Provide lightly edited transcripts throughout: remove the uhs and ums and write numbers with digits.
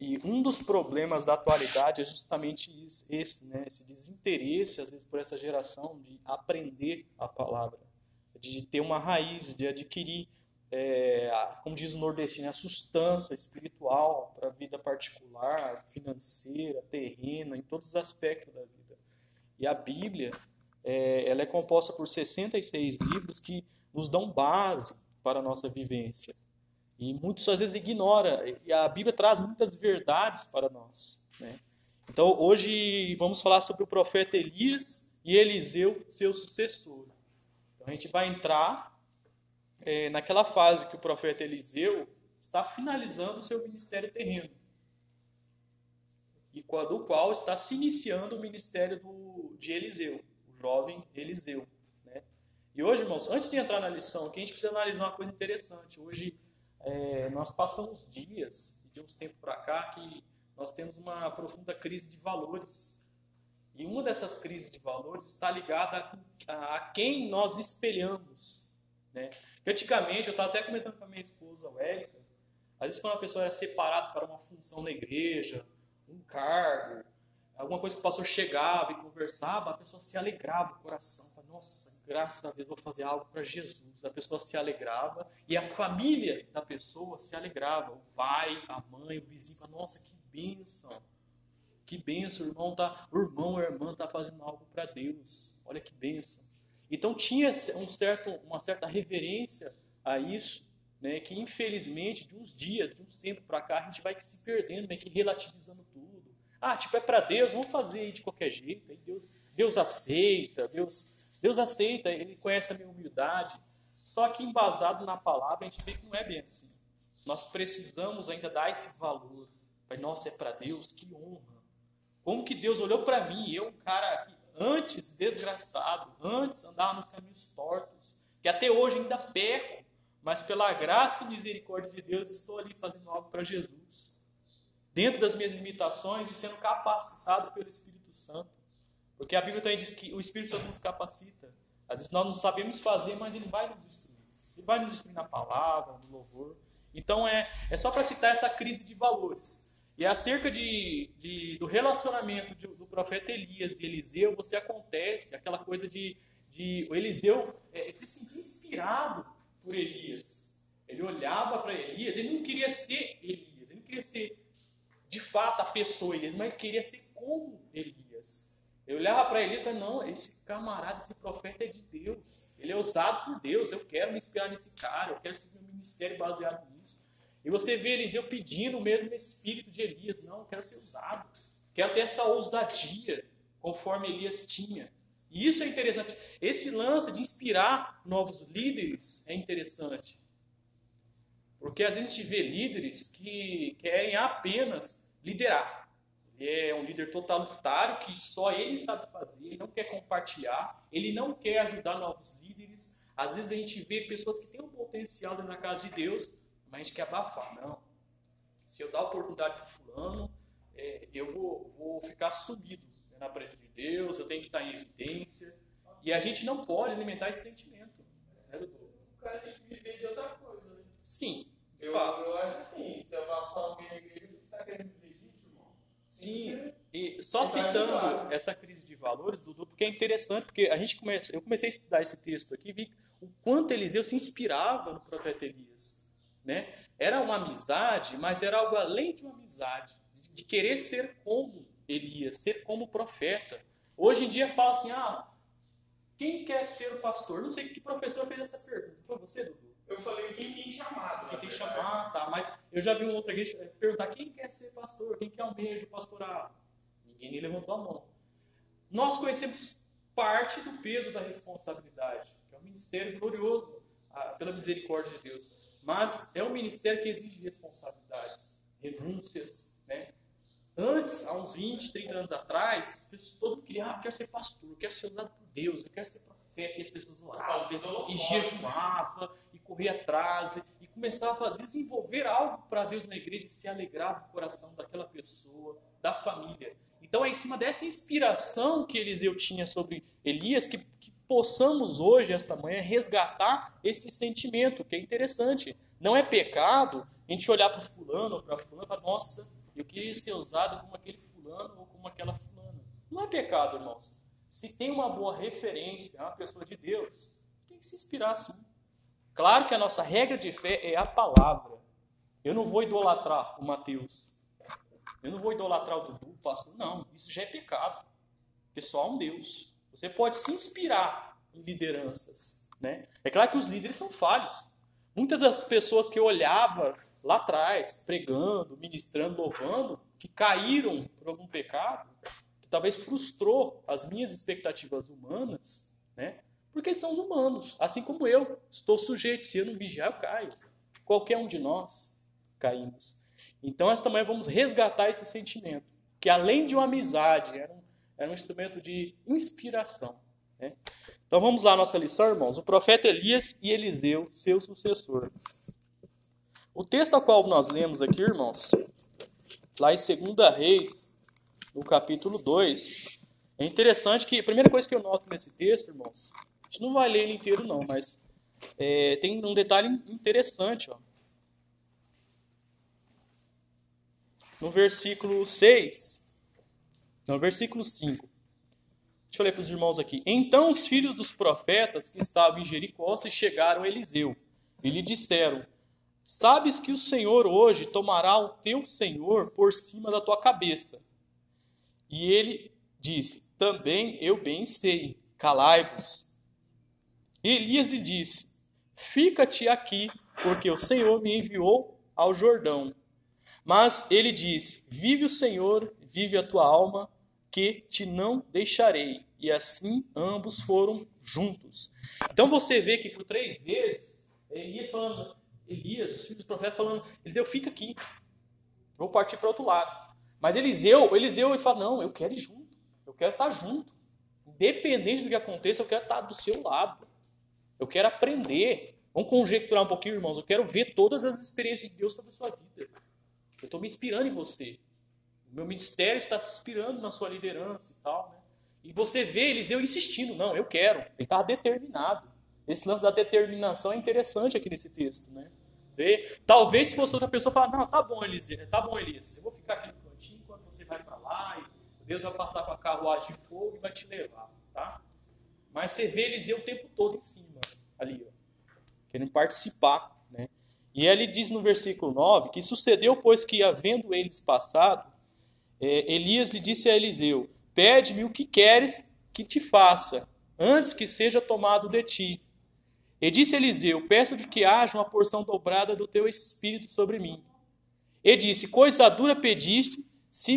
E um dos problemas da atualidade é justamente esse, né? Esse desinteresse, às vezes, por essa geração de aprender a palavra, de ter uma raiz, de adquirir, como diz o nordestino, a sustância espiritual para a vida particular, financeira, terrena, em todos os aspectos da vida. E a Bíblia, ela é composta por 66 livros que nos dão base para a nossa vivência. E muitas às vezes ignora, e a Bíblia traz muitas verdades para nós, né? Então hoje vamos falar sobre o profeta Elias e Eliseu, seu sucessor. Então a gente vai entrar naquela fase que o profeta Eliseu está finalizando o seu ministério terreno, e do qual está se iniciando o ministério de Eliseu, o jovem Eliseu, né? E hoje, irmãos, antes de entrar na lição aqui, a gente precisa analisar uma coisa interessante. Hoje nós passamos dias, de uns tempos para cá, que nós temos uma profunda crise de valores. E uma dessas crises de valores está ligada a quem nós espelhamos, né? Antigamente, eu estava até comentando com a minha esposa, o Érica, às vezes quando uma pessoa era separada para uma função na igreja, um cargo, alguma coisa que o pastor chegava e conversava, a pessoa se alegrava o coração, falava, nossa, graças a Deus, vou fazer algo para Jesus. A pessoa se alegrava e a família da pessoa se alegrava. O pai, a mãe, o vizinho, nossa, que bênção. Que bênção, o irmão ou a irmã está fazendo algo para Deus. Olha que bênção. Então tinha uma certa reverência a isso, né, que infelizmente de uns tempos para cá, a gente vai se perdendo, meio que relativizando tudo. Ah, tipo, é para Deus, vamos fazer aí de qualquer jeito. Aí Deus aceita, Deus aceita, Ele conhece a minha humildade. Só que embasado na palavra, a gente vê que não é bem assim. Nós precisamos ainda dar esse valor. Nossa, é para Deus, que honra. Como que Deus olhou para mim? Eu, um cara que antes desgraçado, antes andava nos caminhos tortos, que até hoje ainda peco, mas pela graça e misericórdia de Deus, estou ali fazendo algo para Jesus. Dentro das minhas limitações e sendo capacitado pelo Espírito Santo. Porque a Bíblia também diz que o Espírito Santo nos capacita. Às vezes nós não sabemos fazer, mas Ele vai nos instruir. Ele vai nos instruir na palavra, no louvor. Então é só para citar essa crise de valores. E acerca do relacionamento do profeta Elias e Eliseu, você acontece aquela coisa de o Eliseu se sentir inspirado por Elias. Ele olhava para Elias, ele não queria ser Elias, ele não queria ser de fato a pessoa Elias, mas ele queria ser como Elias. Eu olhava para Elias e falava, não, esse camarada, esse profeta é de Deus. Ele é usado por Deus, eu quero me inspirar nesse cara, eu quero seguir um ministério baseado nisso. E você vê Eliseu pedindo o mesmo espírito de Elias, não, eu quero ser usado. Quero ter essa ousadia, conforme Elias tinha. E isso é interessante. Esse lance de inspirar novos líderes é interessante. Porque às vezes a gente vê líderes que querem apenas liderar. É um líder totalitário que só ele sabe fazer, ele não quer compartilhar, ele não quer ajudar novos líderes. Às vezes a gente vê pessoas que têm um potencial dentro da casa de Deus, mas a gente quer abafar. Não, se eu dar oportunidade para fulano, eu vou ficar subido, né, na presença de Deus, eu tenho que estar em evidência. E a gente não pode alimentar esse sentimento. Né, doutor? O cara tem que viver de outra coisa. Né? Sim, eu acho assim, se eu abafar alguém na igreja, você está querendo viver. Sim, e só citando essa crise de valores, Dudu, porque é interessante, porque eu comecei a estudar esse texto aqui e vi o quanto Eliseu se inspirava no profeta Elias, né? Era uma amizade, mas era algo além de uma amizade, de querer ser como Elias, ser como profeta. Hoje em dia fala assim, quem quer ser o pastor? Não sei que professor fez essa pergunta, foi você, Dudu? Eu falei, quem tem chamado? Quem tem chamado, tá, mas eu já vi uma outra igreja perguntar, quem quer ser pastor? Quem quer almeja o pastorado? Ninguém nem levantou a mão. Nós conhecemos parte do peso da responsabilidade, que é um ministério glorioso pela misericórdia de Deus, mas é um ministério que exige responsabilidades, renúncias, né? Antes, há uns 20, 30 anos atrás, todo mundo queria, eu quero ser pastor, eu quero ser usado por Deus, eu quero ser profeta. Que as pessoas oravam e jejuavam e corriam atrás e começavam a desenvolver algo para Deus na igreja e se alegrava o coração daquela pessoa, da família. Então é em cima dessa inspiração que Eliseu tinha sobre Elias que possamos hoje, esta manhã, resgatar esse sentimento, que é interessante. Não é pecado a gente olhar para fulano ou para fulano e falar, nossa, eu que ser usado como aquele fulano ou como aquela fulana. Não é pecado, irmãos. Se tem uma boa referência a uma pessoa de Deus, tem que se inspirar sim. Claro que a nossa regra de fé é a palavra. Eu não vou idolatrar o Mateus. Eu não vou idolatrar o Dudu, o pastor. Não, isso já é pecado. Porque só há um Deus. Você pode se inspirar em lideranças, né? É claro que os líderes são falhos. Muitas das pessoas que eu olhava lá atrás, pregando, ministrando, louvando, que caíram por algum pecado, que talvez frustrou as minhas expectativas humanas, né? Porque eles são os humanos. Assim como eu, estou sujeito. Se eu não vigiar, eu caio. Qualquer um de nós caímos. Então, esta manhã vamos resgatar esse sentimento, que além de uma amizade, era um instrumento de inspiração, né? Então vamos lá, nossa lição, irmãos. O profeta Elias e Eliseu, seu sucessor. O texto ao qual nós lemos aqui, irmãos, lá em 2 Reis, no capítulo 2, é interessante que a primeira coisa que eu noto nesse texto, irmãos, a gente não vai ler ele inteiro não, mas tem um detalhe interessante, ó. No versículo 6, no versículo 5. Deixa eu ler para os irmãos aqui. Então os filhos dos profetas que estavam em Jericó se chegaram a Eliseu e lhe disseram: sabes que o Senhor hoje tomará o teu senhor por cima da tua cabeça. E ele disse: também eu bem sei, calai-vos. E Elias lhe disse: fica-te aqui, porque o Senhor me enviou ao Jordão. Mas ele disse: vive o Senhor, vive a tua alma, que te não deixarei. E assim ambos foram juntos. Então você vê que por 3 vezes, Elias, os filhos do profeta falando, Eliseu, fica aqui, vou partir para outro lado. Mas Eliseu ele fala: não, eu quero ir junto, eu quero estar junto. Independente do que aconteça, eu quero estar do seu lado. Eu quero aprender. Vamos conjecturar um pouquinho, irmãos. Eu quero ver todas as experiências de Deus sobre a sua vida. Eu estou me inspirando em você. O meu ministério está se inspirando na sua liderança e tal, né? E você vê Eliseu insistindo. Não, eu quero. Ele estava determinado. Esse lance da determinação é interessante aqui nesse texto, né? Você, talvez se fosse outra pessoa falar: não, tá bom, Eliseu, tá bom, Elias, eu vou ficar aqui no cantinho enquanto você vai para lá e Deus vai passar com a carruagem de fogo e vai te levar, tá? Mas você vê Eliseu o tempo todo em cima, ali, ó, querendo participar, né? E ele diz no versículo 9 que sucedeu, pois que, havendo eles passado, Elias lhe disse a Eliseu: pede-me o que queres que te faça, antes que seja tomado de ti. E disse Eliseu: peço-te que haja uma porção dobrada do teu espírito sobre mim. E disse: coisa dura pediste, se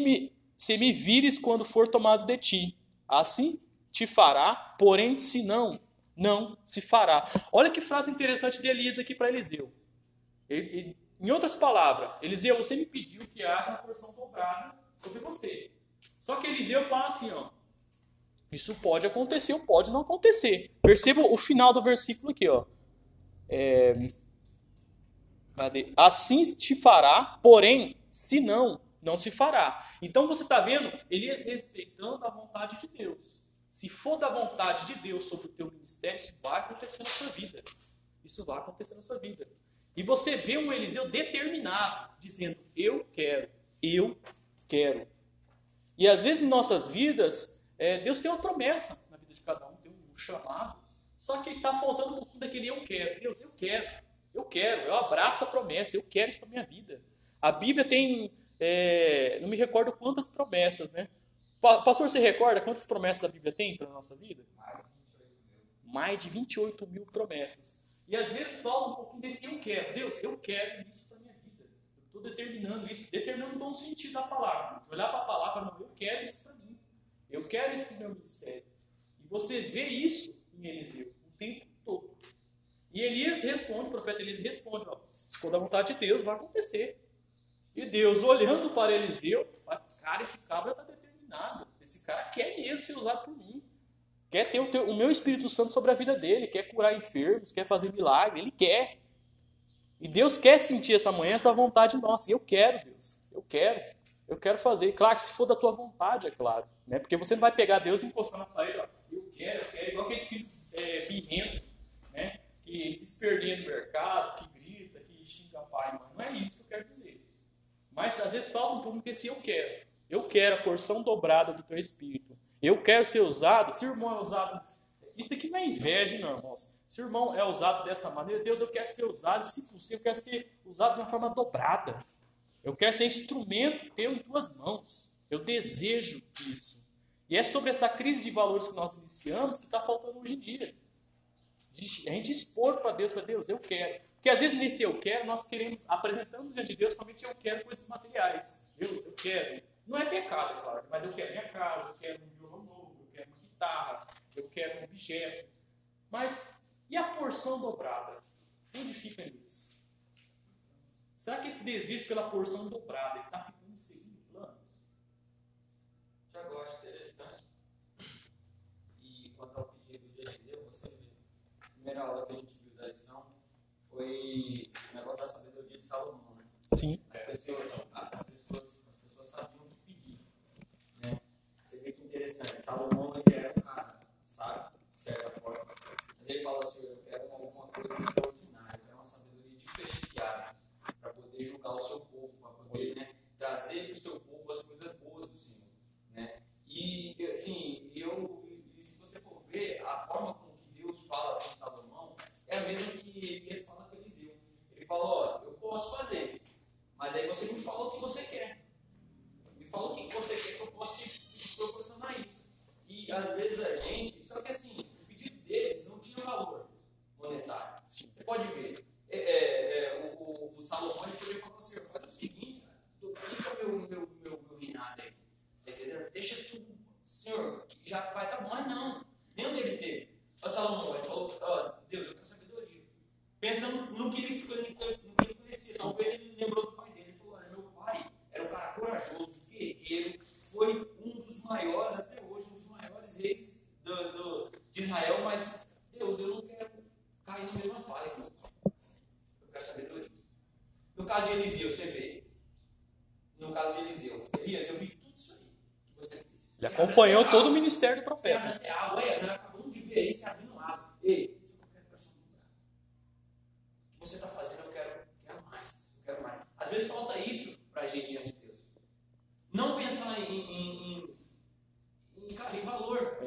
me vires quando for tomado de ti. Assim te fará, porém, se não, não se fará. Olha que frase interessante de Elias aqui para Eliseu. Em outras palavras, Eliseu, você me pediu que haja uma porção dobrada sobre você. Só que Eliseu fala assim, ó: isso pode acontecer ou pode não acontecer. Perceba o final do versículo aqui, ó. Assim te fará, porém, se não, não se fará. Então você está vendo Elias respeitando a vontade de Deus. Se for da vontade de Deus sobre o teu ministério, isso vai acontecer na sua vida. Isso vai acontecer na sua vida. E você vê um Eliseu determinado, dizendo: eu quero, eu quero. E às vezes em nossas vidas, Deus tem uma promessa na vida de cada um, tem um chamado, só que está faltando um pouquinho daquele eu quero. Deus, eu quero, eu quero, eu abraço a promessa, eu quero isso para a minha vida. A Bíblia tem, não me recordo quantas promessas, né? Pastor, você recorda quantas promessas a Bíblia tem para a nossa vida? Mais de 28 mil promessas. E às vezes fala um pouquinho desse eu quero. Deus, eu quero isso para minha vida. Eu estou determinando isso, determinando o bom sentido da palavra. Olhar para a palavra, não, eu quero isso para mim. Eu quero isso para o meu ministério. E você vê isso em Eliseu o tempo todo. E Elias responde, o profeta Elias responde: ó, se for da vontade de Deus, vai acontecer. E Deus, olhando para Eliseu, cara, esse cabra está determinado. Esse cara quer mesmo ser usado por mim. Quer ter o meu Espírito Santo sobre a vida dele, quer curar enfermos, quer fazer milagre, ele quer. E Deus quer sentir essa manhã essa vontade nossa. Eu quero, Deus, eu quero fazer. Claro que se for da tua vontade, é claro, né? Porque você não vai pegar Deus e encostar na parede, ó, eu quero, igual aquele filho birrento, né? Que se perder no mercado, que grita, que xinga pai, não é isso que eu quero dizer. Mas às vezes falta um pouco, porque se eu quero a porção dobrada do teu espírito, eu quero ser usado. Se o irmão é usado, isso aqui não é inveja, hein, meu irmão? Se o irmão é usado desta maneira, Deus, eu quero ser usado, e se possível, eu quero ser usado de uma forma dobrada. Eu quero ser instrumento teu em tuas mãos. Eu desejo isso. E é sobre essa crise de valores que nós iniciamos que está faltando hoje em dia. A gente expor para Deus, eu quero. Porque às vezes nesse eu quero, nós queremos, apresentamos diante de Deus somente eu quero com esses materiais. Deus, eu quero. Não é pecado, é claro, mas eu quero minha casa, eu quero um violão novo, eu quero uma guitarra, eu quero um objeto. Mas e a porção dobrada? Onde fica isso? Será que esse desejo pela porção dobrada está ficando em segundo plano? Já gosto, interessante. E quanto ao pedido de Eliseu, a primeira aula que a gente viu da lição foi o negócio da sabedoria de Salomão, né? Sim. As pessoas sabiam o que pedir, né? Você vê que interessante. Salomão, ele era um cara, sabe? De certa forma. Mas ele fala assim, eu quero alguma coisa extraordinária, eu quero uma sabedoria diferenciada para poder julgar o seu povo, para poder, né, trazer para o seu povo as coisas boas do Senhor, né? E, assim, se você for ver, a forma como que Deus fala com Salomão é a mesma que Elias fala com Eliseu. Ele fala, ó, eu posso fazer, mas aí você me fala o que você quer. Me fala o que você quer que eu posso te proporcionar isso. E às vezes a gente, só que assim, o pedido deles não tinha valor monetário. Você pode ver, o Salomão poderia falar assim, faz o seguinte, aplica meu reinado aí. Entendeu? Deixa tudo, Senhor, já vai tá bom, mas não. Nenhum deles teve. O Salomão, ele falou, ó, Deus, eu quero sabedoria. Pensando no que ele conhecia, talvez ele lembrou do pai dele. Ele falou, olha, meu pai era um cara corajoso, guerreiro, foi um dos maiores, até hoje, um dos maiores reis de Israel, mas, Deus, eu não quero cair na mesma falha, meu pai. Eu quero sabedoria. No caso de Eliseu, você vê. No cacaso de Eliseu, Elias, eu vi tudo isso aí que você fez. Ele acompanhou todo o ministério do profeta. Acabamos de ver aí, se abrindo lá. Ei, eu quero personalizar. O que você está fazendo, eu quero mais. Às vezes falta isso para a gente diante de Deus. Não pensar em valor,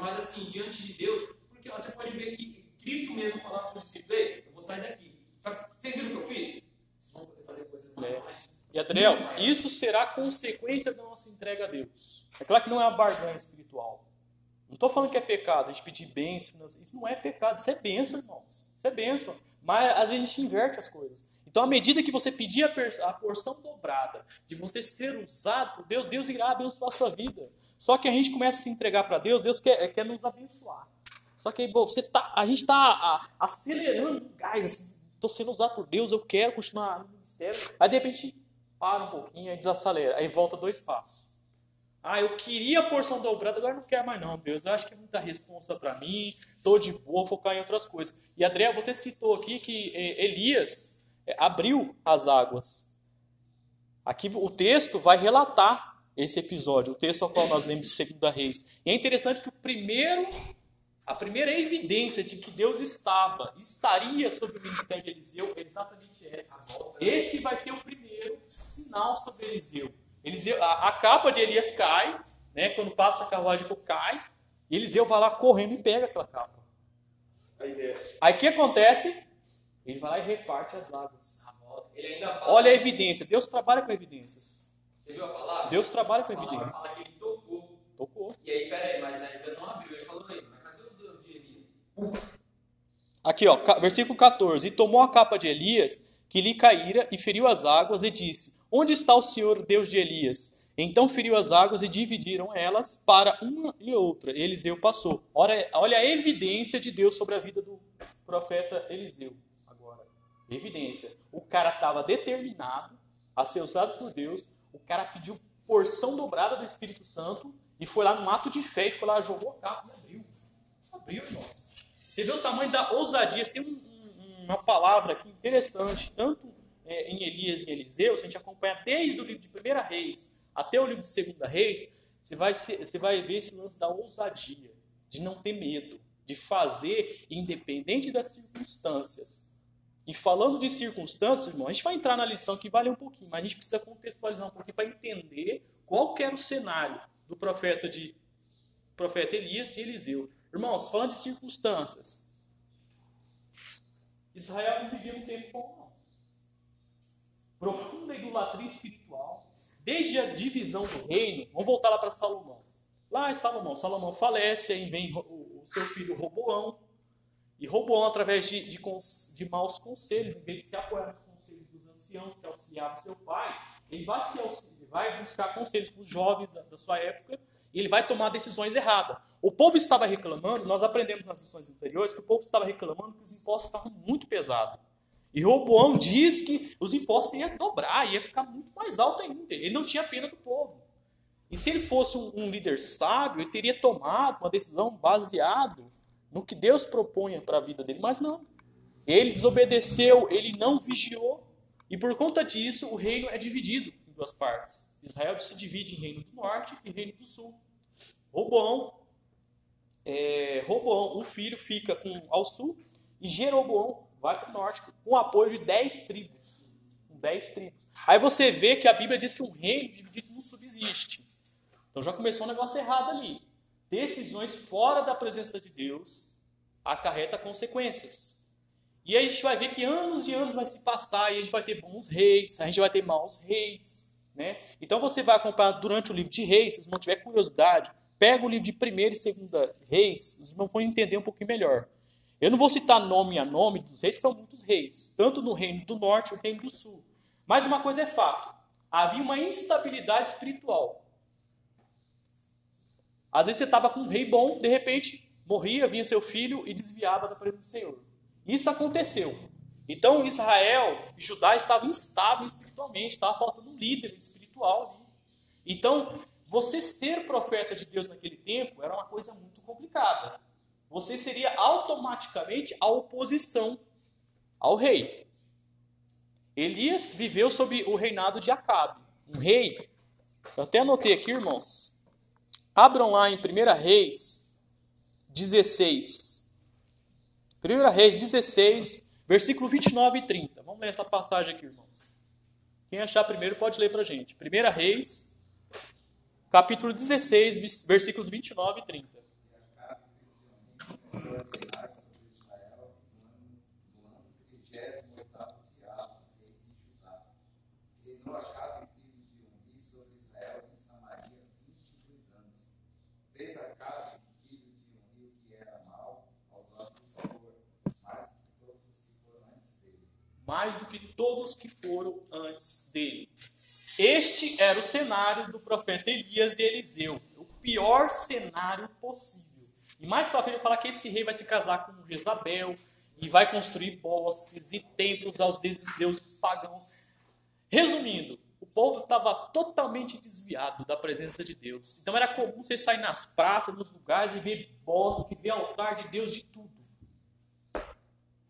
mas assim, diante de Deus, porque ó, você pode ver que Cristo mesmo falava para o discípulo, eu vou sair daqui. Sabe, vocês viram o que eu fiz? Vocês vão poder fazer coisas normais. E, Adriel, isso será consequência da nossa entrega a Deus. É claro que não é uma barganha espiritual. Não estou falando que é pecado, a gente pedir bênção. Isso não é pecado, isso é bênção, irmãos. Isso é bênção. Mas, às vezes, a gente inverte as coisas. Então, à medida que você pedir a porção dobrada, de você ser usado por Deus, Deus irá abençoar a sua vida. Só que a gente começa a se entregar para Deus, Deus quer nos abençoar. Só que a gente está acelerando o gás. Estou sendo usado por Deus, eu quero continuar no ministério. Aí, de repente, para um pouquinho, aí desacelera, aí volta 2 passos. Ah, eu queria a porção dobrada, agora não quero mais não, Deus. Eu acho que é muita responsa para mim, estou de boa, vou focar em outras coisas. E, André, você citou aqui que Elias abriu as águas. Aqui o texto vai relatar esse episódio, o texto ao qual nós lemos de 2 Reis. E é interessante que a primeira evidência de que Deus estaria sobre o ministério de Eliseu é exatamente essa. Esse vai ser o primeiro sinal sobre Eliseu. A capa de Elias cai, né, quando passa a carruagem cai, e Eliseu vai lá correndo e pega aquela capa. Aí o que acontece? Ele vai lá e reparte as águas. Ele ainda fala. Olha a evidência. Deus trabalha com evidências. Você viu a palavra? Deus trabalha com evidências. Fala que ele tocou. E aí, peraí, mas ainda não abriu. Ele falou aí, mas cadê o Deus de Elias? Aqui, ó, versículo 14. E tomou a capa de Elias, que lhe caíra, e feriu as águas, e disse, onde está o Senhor Deus de Elias? Então feriu as águas e dividiram elas para uma e outra. Eliseu passou. Olha a evidência de Deus sobre a vida do profeta Eliseu. Evidência. O cara estava determinado a ser usado por Deus, o cara pediu porção dobrada do Espírito Santo e foi lá num ato de fé e foi lá, jogou a capa e abriu. Abriu, nossa. Você vê o tamanho da ousadia. Você tem uma palavra aqui interessante, tanto em Elias e Eliseu, se a gente acompanhar desde o livro de 1 Reis até o livro de 2 Reis, você vai ver esse lance da ousadia, de não ter medo, de fazer independente das circunstâncias. E falando de circunstâncias, irmão, a gente vai entrar na lição que vale um pouquinho, mas a gente precisa contextualizar um pouquinho para entender qual que era o cenário do profeta Elias e Eliseu. Irmãos, falando de circunstâncias, Israel não vivia um tempo bom, não. Profunda idolatria espiritual, desde a divisão do reino. Vamos voltar lá para Salomão. Lá é Salomão. Salomão falece, aí vem o seu filho Roboão. E Roboão, através de maus conselhos, em vez de se apoiar nos conselhos dos anciãos que auxiliavam seu pai, ele vai se auxiliar, ele vai buscar conselhos para os jovens da sua época, e ele vai tomar decisões erradas. O povo estava reclamando, nós aprendemos nas sessões anteriores, que o povo estava reclamando que os impostos estavam muito pesados. E Roboão diz que os impostos iam dobrar, ia ficar muito mais alto ainda. Ele não tinha pena do povo. E se ele fosse um líder sábio, ele teria tomado uma decisão baseada no que Deus propunha para a vida dele, mas não. Ele desobedeceu, ele não vigiou, e por conta disso o reino é dividido em duas partes. Israel se divide em reino do norte e reino do sul. Roboão, o filho, fica ao sul, e Jeroboão vai para o norte, com o apoio de 10 tribos. 10 tribos. Aí você vê que a Bíblia diz que um reino dividido não subsiste. Então já começou um negócio errado ali. Decisões fora da presença de Deus acarreta consequências. E aí a gente vai ver que anos e anos vai se passar, e a gente vai ter bons reis, a gente vai ter maus reis, né? Então você vai acompanhar durante o livro de Reis, se os irmãos tiver curiosidade, pega o livro de 1 e 2 Reis, os irmãos vão entender um pouquinho melhor. Eu não vou citar nome a nome dos reis, são muitos reis, tanto no reino do norte como no reino do sul. Mas uma coisa é fato, havia uma instabilidade espiritual. Às vezes você estava com um rei bom, de repente morria, vinha seu filho e desviava da presença do Senhor. Isso aconteceu. Então Israel e Judá estavam instáveis espiritualmente, estava faltando um líder espiritual ali. Então, você ser profeta de Deus naquele tempo era uma coisa muito complicada. Você seria automaticamente a oposição ao rei. Elias viveu sob o reinado de Acabe, um rei. Eu até anotei aqui, irmãos. Abram lá em 1 Reis 16. 1 Reis 16, versículo 29 e 30. Vamos ler essa passagem aqui, irmãos. Quem achar primeiro pode ler para a gente. 1 Reis, capítulo 16, versículos 29 e 30. Mais do que todos que foram antes dele. Este era o cenário do profeta Elias e Eliseu. O pior cenário possível. E mais para frente eu vou falar que esse rei vai se casar com Jezabel e vai construir bosques e templos aos deuses pagãos. Resumindo, o povo estava totalmente desviado da presença de Deus. Então era comum você sair nas praças, nos lugares e ver bosque, ver altar de Deus, de tudo.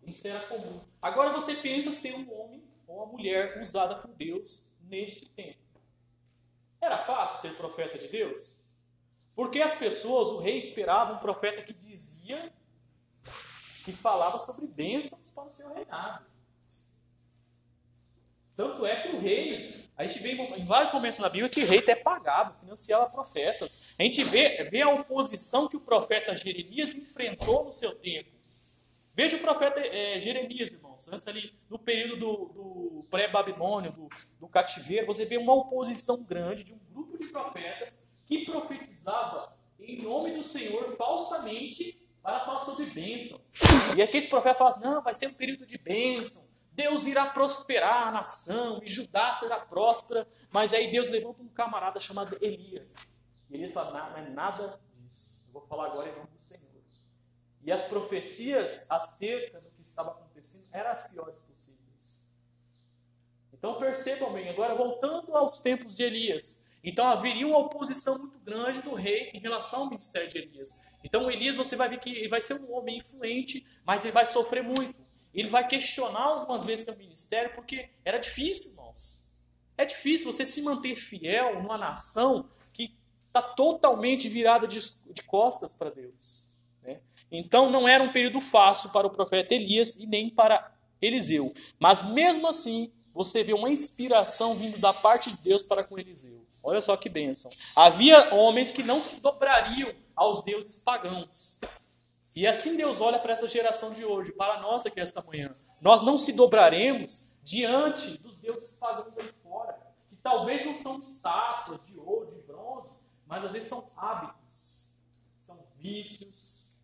Isso era comum. Agora você pensa ser um homem ou uma mulher usada por Deus neste tempo. Era fácil ser profeta de Deus? Porque as pessoas, o rei esperava um profeta que dizia, que falava sobre bênçãos para o seu reinado. Tanto é que o rei, a gente vê em vários momentos na Bíblia que o rei até pagava, financiava profetas. A gente vê a oposição que o profeta Jeremias enfrentou no seu tempo. Veja o profeta Jeremias, irmãos, antes ali, no período do pré-Babilônio, do cativeiro, você vê uma oposição grande de um grupo de profetas que profetizava em nome do Senhor falsamente para falar sobre bênçãos. E aqueles profetas falam assim, não, vai ser um período de bênção, Deus irá prosperar a nação, e Judá será próspera, mas aí Deus levanta um camarada chamado Elias. E Elias fala, não é nada disso, eu vou falar agora em nome do Senhor. E as profecias acerca do que estava acontecendo eram as piores possíveis. Então percebam bem, agora voltando aos tempos de Elias. Então haveria uma oposição muito grande do rei em relação ao ministério de Elias. Então Elias, você vai ver que ele vai ser um homem influente, mas ele vai sofrer muito. Ele vai questionar algumas vezes seu ministério, porque era difícil, irmãos. É difícil você se manter fiel numa nação que está totalmente virada de costas para Deus, né? Então, não era um período fácil para o profeta Elias e nem para Eliseu. Mas mesmo assim, você vê uma inspiração vindo da parte de Deus para com Eliseu. Olha só que bênção. Havia homens que não se dobrariam aos deuses pagãos. E assim Deus olha para essa geração de hoje, para nós aqui esta manhã. Nós não se dobraremos diante dos deuses pagãos aí fora, que talvez não são estátuas de ouro, de bronze, mas às vezes são hábitos, são vícios,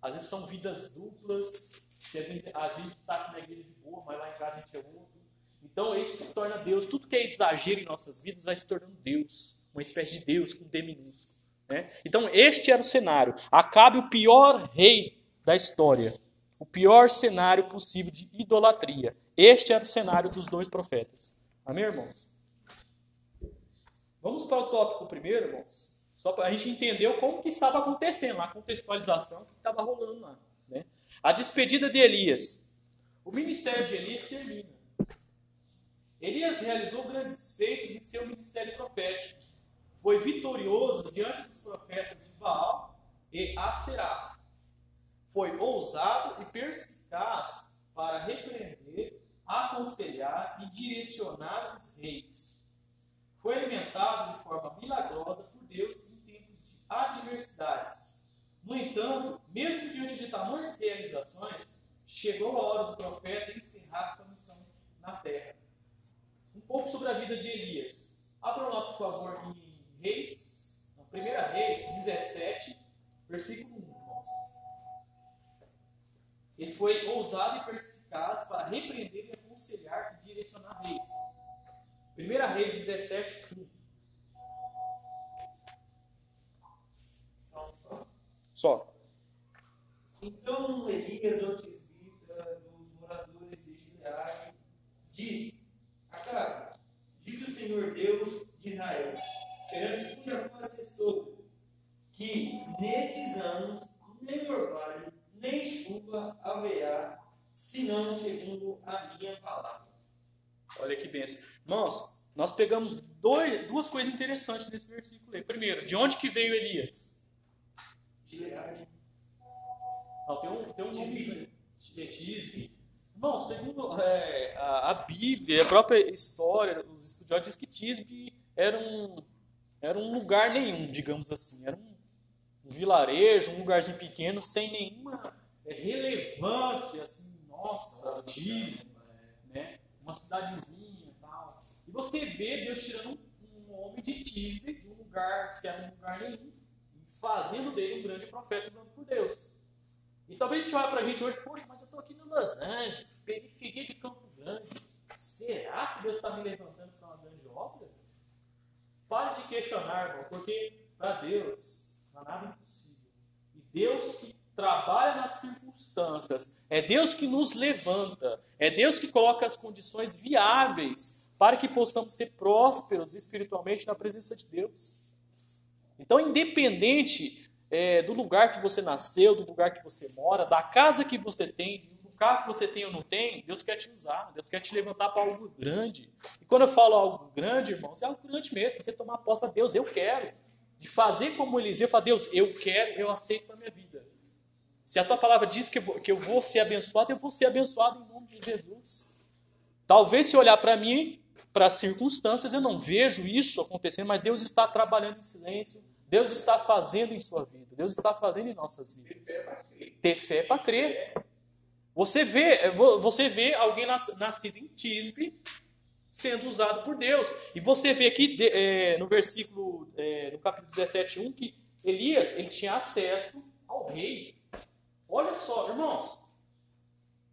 às vezes são vidas duplas, que a gente está aqui na igreja de boa, mas lá em casa a gente é outro. Então isso se torna Deus. Tudo que é exagero em nossas vidas vai se tornando Deus, uma espécie de Deus com D minúsculo. Então este era o cenário. Acabe, o pior rei da história, o pior cenário possível de idolatria. Este era o cenário dos dois profetas. Amém, irmãos? Vamos para o tópico primeiro, irmãos, só para a gente entender como que estava acontecendo, a contextualização que estava rolando lá, né? A despedida de Elias. O ministério de Elias termina. Elias realizou grandes feitos em seu ministério profético. Foi vitorioso diante dos profetas de Baal e Acerá. Foi ousado e perspicaz para repreender, aconselhar e direcionar os reis. Foi alimentado de forma milagrosa por Deus em tempos de adversidades. No entanto, mesmo diante de tamanhas realizações, chegou a hora do profeta encerrar sua missão na terra. Um pouco sobre a vida de Elias. Abra lá, por favor, em Reis, 1 Reis 17, versículo 1. Ele foi ousado e perspicaz para repreender e aconselhar e direcionar reis. 1 Reis 17, 1. Só. Então Elias, o tisbita dos moradores de Gilgal, disse: Acabe, diz o Senhor Deus de Israel, perante cuja face estou, que nestes anos nem orvalho, nem chuva haverá, senão segundo a minha palavra. Olha que bênção. Irmãos, nós pegamos duas coisas interessantes nesse versículo aí. Primeiro, de onde que veio Elias? Tiberade. Tem um nome Tisbe. Irmão, segundo a Bíblia, a própria história, os estudiosos dizem que Tisbe era um lugar nenhum, digamos assim. Era um vilarejo, um lugarzinho pequeno, sem nenhuma relevância, assim, nossa, digna, né? Uma cidadezinha e tal. E você vê Deus tirando um homem de Tisbe, de um lugar que era um lugar nenhum, fazendo dele um grande profeta usado por Deus. E talvez a gente olhe pra gente hoje: poxa, mas eu tô aqui em Los Angeles, periferia de Campo Grande. Será que Deus está me levantando para uma grande obra? Pare de questionar, irmão, porque para Deus não há nada impossível. E Deus que trabalha nas circunstâncias, é Deus que nos levanta, é Deus que coloca as condições viáveis para que possamos ser prósperos espiritualmente na presença de Deus. Então, independente do lugar que você nasceu, do lugar que você mora, da casa que você tem, do carro que você tem ou não tem, Deus quer te usar, Deus quer te levantar para algo grande. E quando eu falo algo grande, irmãos, é algo grande mesmo. Você tomar a posse de Deus, eu quero. De fazer como Eliseu, falar: Deus, eu quero, eu aceito para a minha vida. Se a tua palavra diz que eu vou ser abençoado, eu vou ser abençoado em nome de Jesus. Talvez se olhar para mim, para as circunstâncias, eu não vejo isso acontecendo, mas Deus está trabalhando em silêncio. Deus está fazendo em sua vida. Deus está fazendo em nossas vidas. Ter fé para crer. Você vê alguém nascido em Tisbe sendo usado por Deus. E você vê aqui no versículo, no capítulo 17, 1, que Elias, ele tinha acesso ao rei. Olha só, irmãos.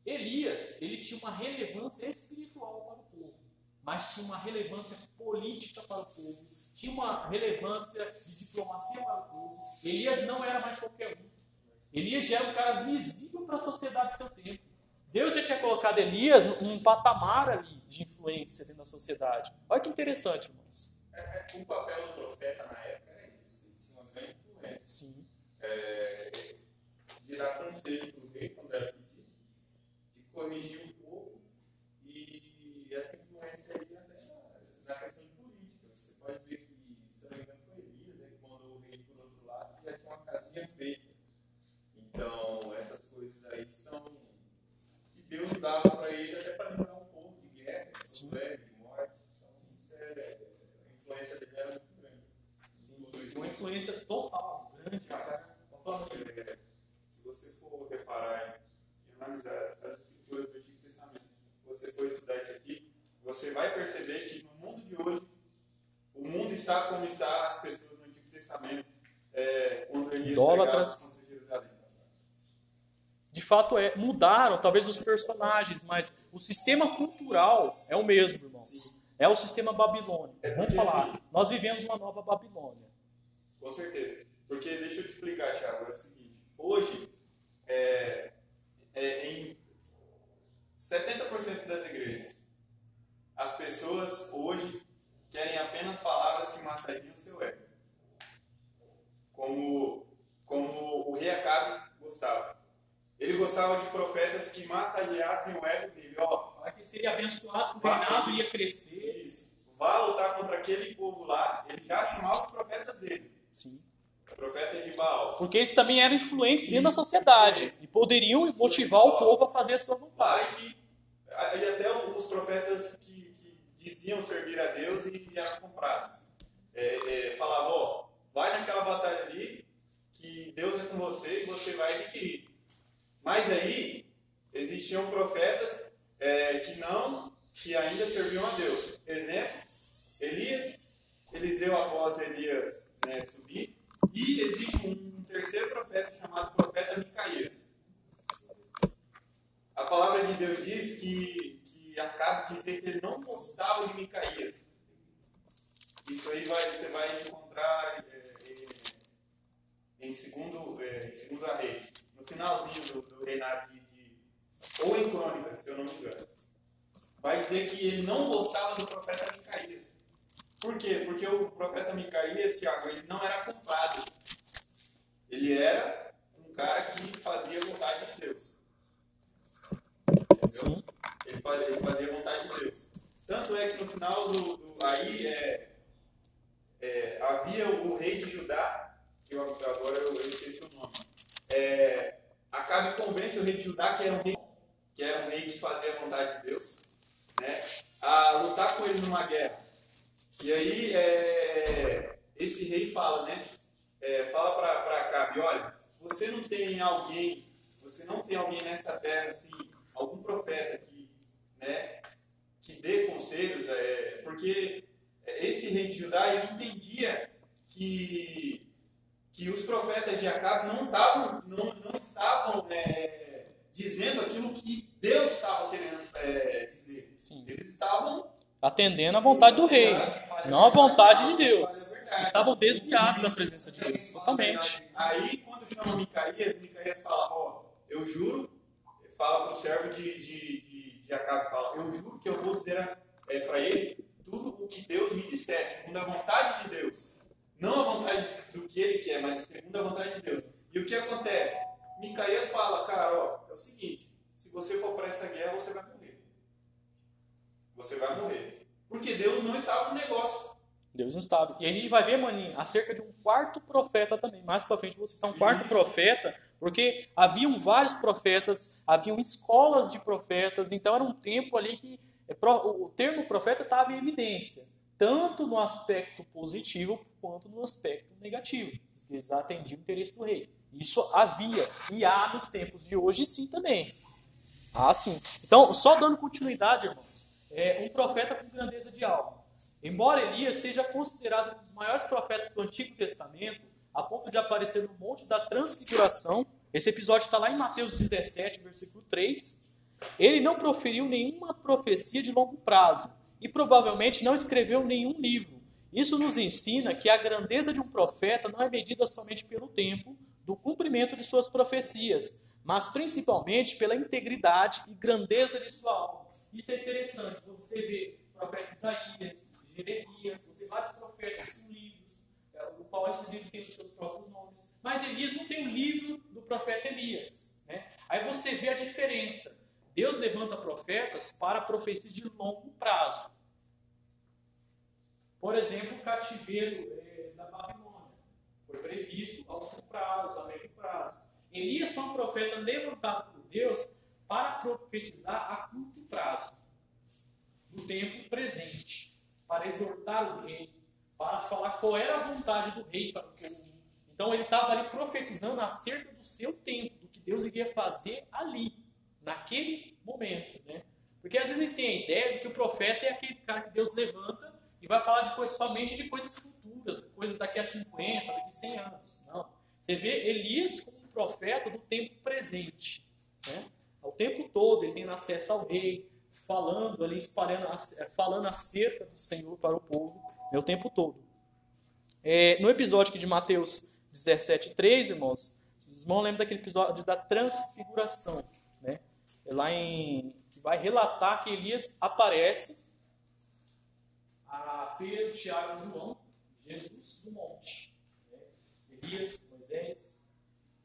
Elias, ele tinha uma relevância espiritual para o povo, mas tinha uma relevância política para o povo, tinha uma relevância de diplomacia para o povo. Elias não era mais qualquer um. Elias já era um cara visível para a sociedade do seu tempo. Deus já tinha colocado Elias num patamar ali de influência dentro da sociedade. Olha que interessante, irmãos. O papel do profeta na época era isso. Ele tinha uma grande influência. Sim. De dar conselho para o rei quando era pedido, de corrigir o povo, e essa influência aí na questão de política. Você pode ver que, se eu não me engano, foi Elias, né, que mandou o rei por outro lado, já tinha uma casinha feita. Então, essas coisas aí são que Deus dava para ele até para livrar um povo de guerra, de febre, de morte. Então, isso é a influência dele era muito grande. Uma influência total, grande, totalmente. Se você for reparar e analisar as escrituras do Antigo Testamento, você for estudar isso aqui, você vai perceber que no mundo de hoje, o mundo está como está as pessoas no Antigo Testamento, quando eles idólatras. De fato, mudaram talvez os personagens, mas o sistema cultural é o mesmo, irmãos. Sim. É o sistema babilônico. Vamos falar, sim. Nós vivemos uma nova Babilônia. Com certeza. Porque, deixa eu te explicar, Tiago, é o seguinte. Hoje, em 70% das igrejas, as pessoas hoje querem apenas palavras que massagem o seu ego. Como o rei Acabe gostava. Ele gostava de profetas que massageassem o ego dele. Falar que seria abençoado, o reinado ia crescer. Isso. Vá lutar contra aquele povo lá, ele já chamava os profetas dele. Sim. Profetas de Baal. Porque eles também eram influentes dentro da sociedade. Isso. E poderiam motivar o povo a fazer a sua vontade. E até os profetas que diziam servir a Deus e eram comprados. Falavam, vai naquela batalha ali, que Deus é com você e você vai adquirir. Mas aí, existiam profetas que ainda serviam a Deus. Exemplo, Elias. Eliseu, após Elias subir. E existe um terceiro profeta chamado profeta Micaías. A palavra de Deus diz que Acabe dizer que ele não gostava de Micaías. Isso aí você vai encontrar em 2 Reis. No finalzinho do reinado ou em Crônicas, se eu não me engano, vai dizer que ele não gostava do profeta Micaías. Por quê? Porque o profeta Micaías, Tiago, ele não era comprado. Ele era um cara que fazia a vontade de Deus. Entendeu? Ele fazia a vontade de Deus. Tanto é que no final havia o rei de Judá, que agora eu esqueci o nome. Acabe convence o rei de Judá, que era um rei que fazia a vontade de Deus, a lutar com ele numa guerra. E aí esse rei fala para Acabe, olha, você não tem alguém nessa terra, assim, algum profeta que dê conselhos, porque esse rei de Judá, ele entendia que os profetas de Acabe não estavam dizendo aquilo que Deus estava querendo dizer. Sim. Eles estavam atendendo à vontade do rei, não à vontade de Deus. Eles estavam desviados da presença de Deus, totalmente. Aí, quando chama Micaías fala, eu juro, fala para o servo de Acabe, fala, eu juro que eu vou dizer para ele tudo o que Deus me dissesse, segundo a vontade de Deus. Não a vontade do que ele quer, mas segundo a vontade de Deus. E o que acontece? Micaías fala, cara, é o seguinte, se você for para essa guerra, você vai morrer. Você vai morrer. Porque Deus não estava no negócio. Deus não estava. E a gente vai ver, maninho, acerca de um quarto profeta também. Mais para frente vou citar um quarto profeta, porque haviam vários profetas, haviam escolas de profetas, então era um tempo ali que o termo profeta estava em evidência. Tanto no aspecto positivo quanto no aspecto negativo. Eles atendiam o interesse do rei. Isso havia e há nos tempos de hoje, sim, também. Ah, sim. Então, só dando continuidade, irmãos, um profeta com grandeza de alma. Embora Elias seja considerado um dos maiores profetas do Antigo Testamento, a ponto de aparecer no Monte da Transfiguração, esse episódio está lá em Mateus 17, versículo 3, ele não proferiu nenhuma profecia de longo prazo, e provavelmente não escreveu nenhum livro. Isso nos ensina que a grandeza de um profeta não é medida somente pelo tempo do cumprimento de suas profecias, mas principalmente pela integridade e grandeza de sua alma. Isso é interessante. Você vê o profeta Isaías, Jeremias, você vários profetas com livros, o qual esses livros têm os seus próprios nomes, mas Elias não tem o livro do profeta Elias. Aí você vê a diferença. Deus levanta profetas para profecias de longo prazo. Por exemplo, o cativeiro da Babilônia. Foi previsto a longo prazo, a médio prazo. Elias foi um profeta levantado por Deus para profetizar a curto prazo, no tempo presente, para exortar o rei, para falar qual era a vontade do rei para o povo. Então ele estava ali profetizando acerca do seu tempo, do que Deus iria fazer ali, naquele momento, né? Porque às vezes ele tem a ideia de que o profeta é aquele cara que Deus levanta e vai falar de coisas, somente de coisas futuras, coisas daqui a 50, daqui a 100 anos. Não. Você vê Elias como um profeta do tempo presente, né? O tempo todo ele tem acesso ao rei, falando ali, espalhando, falando acerca do Senhor para o povo, né, o tempo todo. No episódio aqui de Mateus 17:3, irmãos, vocês vão lembrar daquele episódio da transfiguração, né? Vai relatar que Elias aparece a Pedro, Tiago e João, Jesus do monte, né? Elias, Moisés.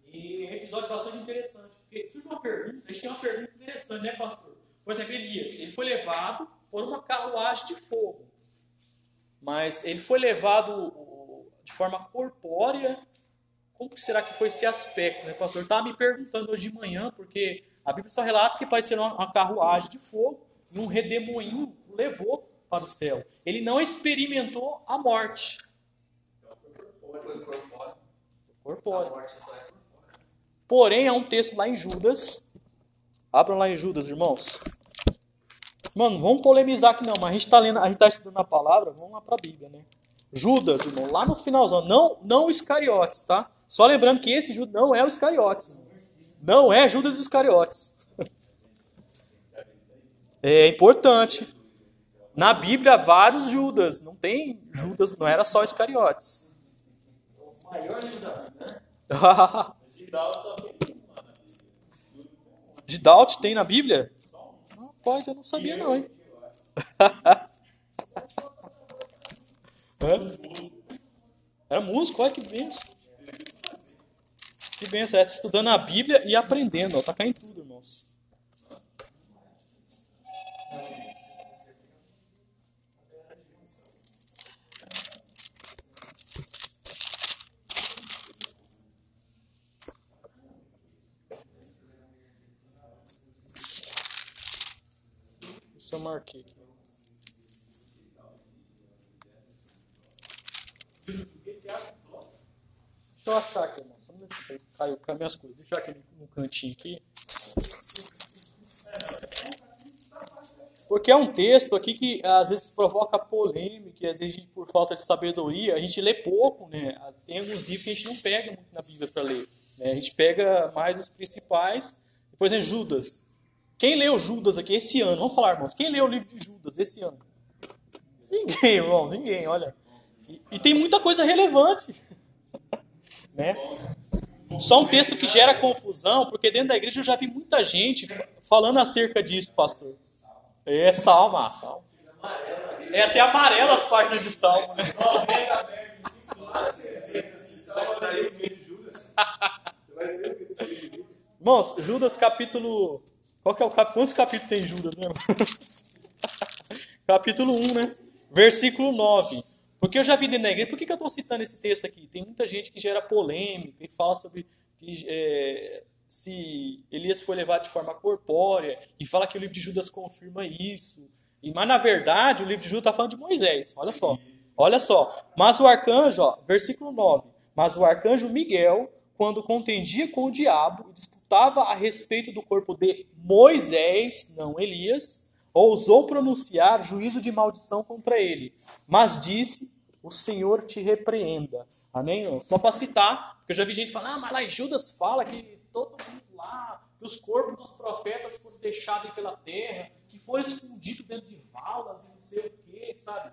E é um episódio bastante interessante, porque surge uma pergunta, a gente tem uma pergunta interessante, né, pastor? Por exemplo, Elias, ele foi levado por uma carruagem de fogo, mas ele foi levado de forma corpórea. Como será que foi esse aspecto, né, pastor? Eu estava me perguntando hoje de manhã, porque a Bíblia só relata que parecia uma carruagem de fogo, e um redemoinho o levou para o céu. Ele não experimentou a morte. Corpóreo. Porém, há um texto lá em Judas. Abram lá em Judas, irmãos. Mano, não vamos polemizar aqui não, mas a gente está estudando a palavra, vamos lá para a Bíblia, né? Judas, irmão, lá no finalzão, não o Iscariotes, tá? Só lembrando que esse Judas não é o Iscariotes, irmão. Não é Judas Iscariotes. É importante. Na Bíblia há vários Judas, não tem Judas, não era só Iscariotes. O maior Judas, né? De Daut tem na Bíblia? Rapaz, eu não sabia não, hein? Era músico, olha que benção. Que benção, estudando a Bíblia e aprendendo, ó, tá caindo tudo, irmãos. Eu marquei aqui. Deixa eu achar aqui, irmão. Caiu minhas coisas. Deixa eu achar aqui no cantinho aqui. Porque é um texto aqui que às vezes provoca polêmica, e às vezes, por falta de sabedoria, a gente lê pouco, né? Tem alguns livros que a gente não pega muito na Bíblia para ler, né? A gente pega mais os principais. Por exemplo, Judas. Quem leu Judas aqui esse ano? Vamos falar, irmãos. Quem leu o livro de Judas esse ano? Ninguém, irmão. Ninguém, olha. E tem muita coisa relevante. Né? Só um texto que gera confusão, porque dentro da igreja eu já vi muita gente falando acerca disso, pastor. É Salmo. É até amarela as páginas de Salmo, né? Irmãos, Judas capítulo... Quantos capítulos tem Judas, né? Capítulo 1, né? Versículo 9. Porque eu já vi dentro da igreja. Por que eu estou citando esse texto aqui? Tem muita gente que gera polêmica e fala sobre se Elias foi levado de forma corpórea e fala que o livro de Judas confirma isso. Mas, na verdade, o livro de Judas está falando de Moisés. Olha só. Olha só. Mas o arcanjo, ó, versículo 9. Mas o arcanjo Miguel, quando contendia com o diabo, disputava a respeito do corpo de Moisés, não Elias, ousou pronunciar juízo de maldição contra ele, mas disse: o Senhor te repreenda. Amém? Só para citar, porque eu já vi gente falando: mas lá em Judas fala que todo mundo lá, que os corpos dos profetas foram deixados pela terra, que foram escondidos dentro de valas e não sei o que, sabe?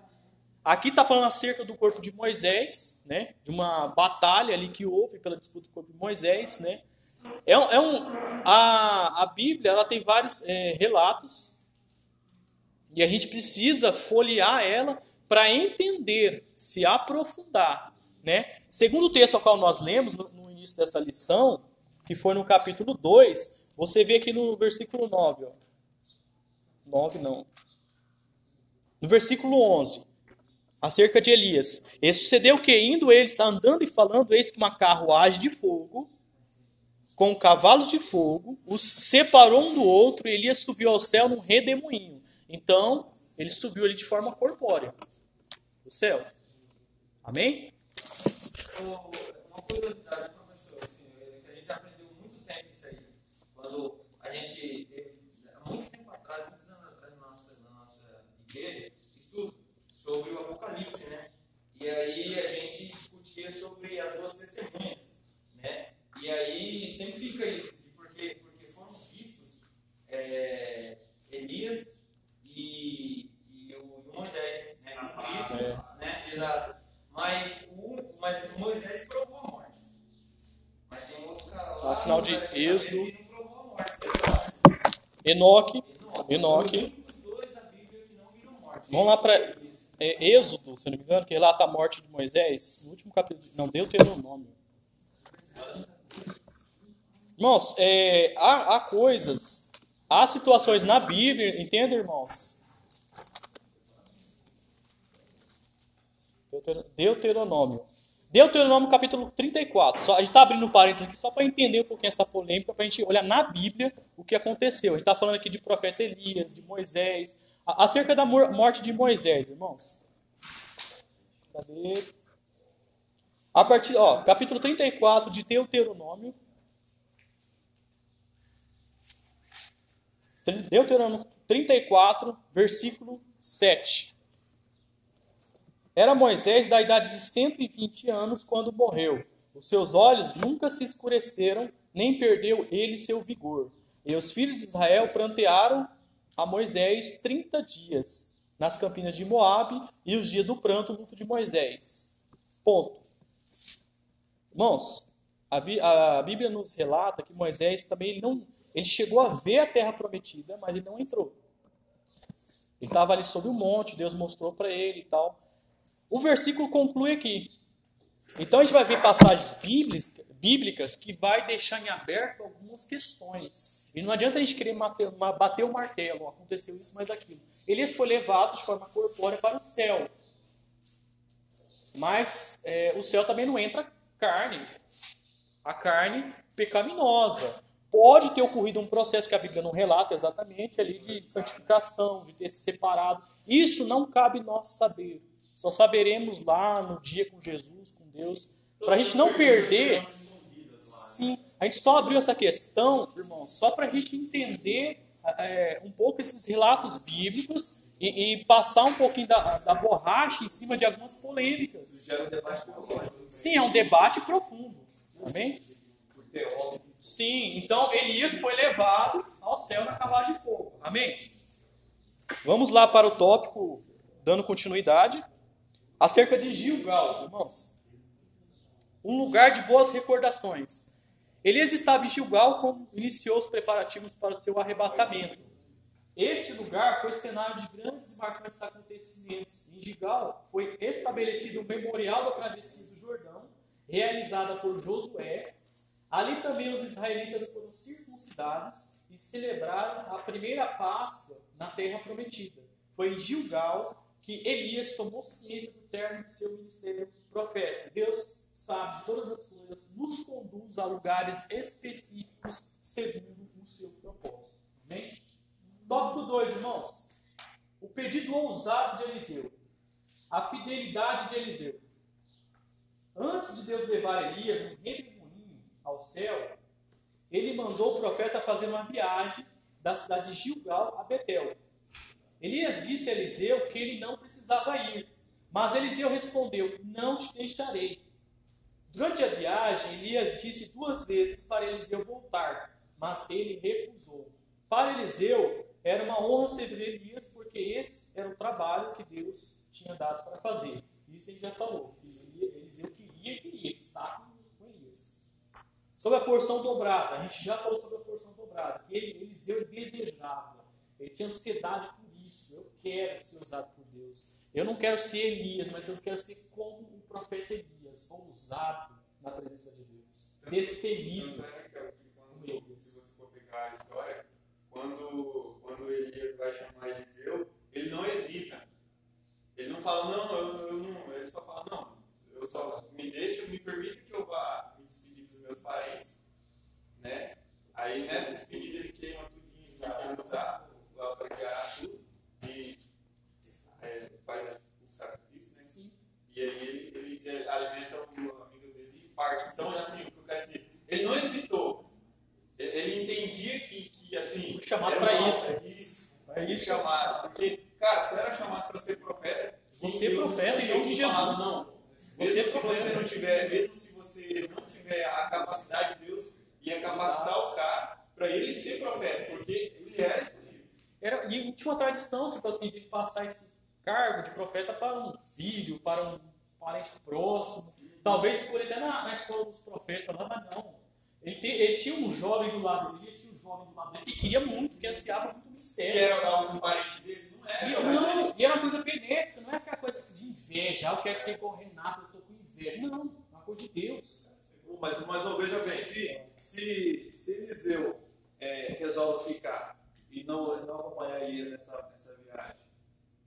Aqui está falando acerca do corpo de Moisés, né? De uma batalha ali que houve pela disputa do corpo de Moisés, né? A Bíblia ela tem vários relatos e a gente precisa folhear ela para entender, se aprofundar, né? Segundo o texto ao qual nós lemos no início dessa lição, que foi no capítulo 2, você vê aqui no versículo 9, ó. No versículo 11. Acerca de Elias. E sucedeu que, indo eles andando e falando, eis que uma carruagem de fogo com cavalos de fogo, os separou um do outro, e Elias subiu ao céu num redemoinho. Então, ele subiu ali de forma corpórea do céu. Amém? Uma curiosidade, professor, assim, que a gente aprendeu muito tempo isso aí. Quando a gente teve, há muito tempo atrás, muitos anos atrás, na nossa igreja, estudo sobre o Apocalipse, né? E aí a gente discutia sobre as duas testemunhas, né? E aí sempre fica isso, porque foram vistos Elias e o Moisés, né? O Cristo, né? Exato. Mas o Moisés provou a morte. Mas tem um outro cara lá. No final de Êxodo. Ele não provou a morte. Enoque. Os dois da Bíblia que não viram morte. Vamos lá para Êxodo, se não me engano, que relata a morte de Moisés. No último capítulo. Não, Deuteronômio. Irmãos, há situações na Bíblia, entenda, irmãos? Deuteronômio capítulo 34. A gente está abrindo parênteses aqui só para entender um pouquinho essa polêmica, para a gente olhar na Bíblia o que aconteceu. A gente está falando aqui de profeta Elias, de Moisés, acerca da morte de Moisés, irmãos. Cadê? A partir, capítulo 34 de Deuteronômio. Deuteronômio 34, versículo 7. Era Moisés da idade de 120 anos quando morreu. Os seus olhos nunca se escureceram, nem perdeu ele seu vigor. E os filhos de Israel prantearam a Moisés 30 dias nas campinas de Moabe, e os dias do pranto, o luto de Moisés. Ponto. Irmãos, a Bíblia nos relata que Moisés também ele chegou a ver a terra prometida, mas ele não entrou. Ele estava ali sobre o monte, Deus mostrou para ele e tal. O versículo conclui aqui. Então a gente vai ver passagens bíblicas que vai deixar em aberto algumas questões. E não adianta a gente querer bater o martelo, aconteceu isso, mas aquilo. Elias foi levado de forma corpórea para o céu. Mas o céu também não entra carne. A carne pecaminosa. Pode ter ocorrido um processo que a Bíblia não relata exatamente, ali de santificação, de ter se separado. Isso não cabe nós saber. Só saberemos lá no dia com Jesus, com Deus. Para a gente não perder... Sim, a gente só abriu essa questão, irmão, só para a gente entender um pouco esses relatos bíblicos e passar um pouquinho da borracha em cima de algumas polêmicas. Sim, é um debate profundo. Amém? Sim, então Elias foi levado ao céu na carruagem de fogo. Amém? Vamos lá para o tópico, dando continuidade, acerca de Gilgal, irmãos. Um lugar de boas recordações. Elias estava em Gilgal quando iniciou os preparativos para o seu arrebatamento. Este lugar foi cenário de grandes e marcantes acontecimentos. Em Gilgal foi estabelecido o memorial da travessia do Jordão, realizada por Josué. Ali também os israelitas foram circuncidados e celebraram a primeira Páscoa na Terra Prometida. Foi em Gilgal que Elias tomou ciência do término de seu ministério profético. Deus sabe de todas as coisas, nos conduz a lugares específicos segundo o seu propósito. Amém? Tópico 2, irmãos. O pedido ousado de Eliseu. A fidelidade de Eliseu. Antes de Deus levar Elias no reino ao céu, ele mandou o profeta fazer uma viagem da cidade de Gilgal a Betel. Elias disse a Eliseu que ele não precisava ir, mas Eliseu respondeu: não te deixarei. Durante a viagem, Elias disse 2 vezes para Eliseu voltar, mas ele recusou. Para Eliseu, era uma honra servir Elias, porque esse era o trabalho que Deus tinha dado para fazer. Isso ele já falou, Eliseu queria estar com Elias. Sobre a porção dobrada, a gente já falou sobre a porção dobrada, que Eliseu desejava, ele tinha ansiedade por isso. Eu quero ser usado por Deus. Eu não quero ser Elias, mas eu quero ser como o profeta Elias, ousado na presença de Deus, destemido. Quando for pegar a história, quando Elias vai chamar Eliseu, ele não hesita. Ele não fala, não, ele só fala, não, eu só me permita que eu vá. Meus parentes, né? parte. Então, assim, ele não hesitou. Ele entendia que assim... O chamado para isso. É isso. Chamado. Porque, cara, se era chamado para ser profeta... Você é profeta e não de Jesus. Falava, não. Mesmo se você não tiver, mesmo se você não tiver a capacidade de Deus, ia capacitar o cara para ele ser profeta, porque ele era escolhido. E tinha uma tradição, tipo assim, de passar esse cargo de profeta para um filho, para um parente próximo. Talvez escolher até na escola dos profetas, lá, mas não. Ele tinha um jovem do lado dele, que queria muito, que ansiava muito o ministério. Que era algum parente dele? Não era. E era uma coisa benéfica, não é aquela coisa de inveja. Eu quero ser igual o Renato, eu estou com inveja. Não, é uma coisa de Deus. Mas não, veja bem, se Eliseu resolve ficar e não acompanhar Elias nessa viagem,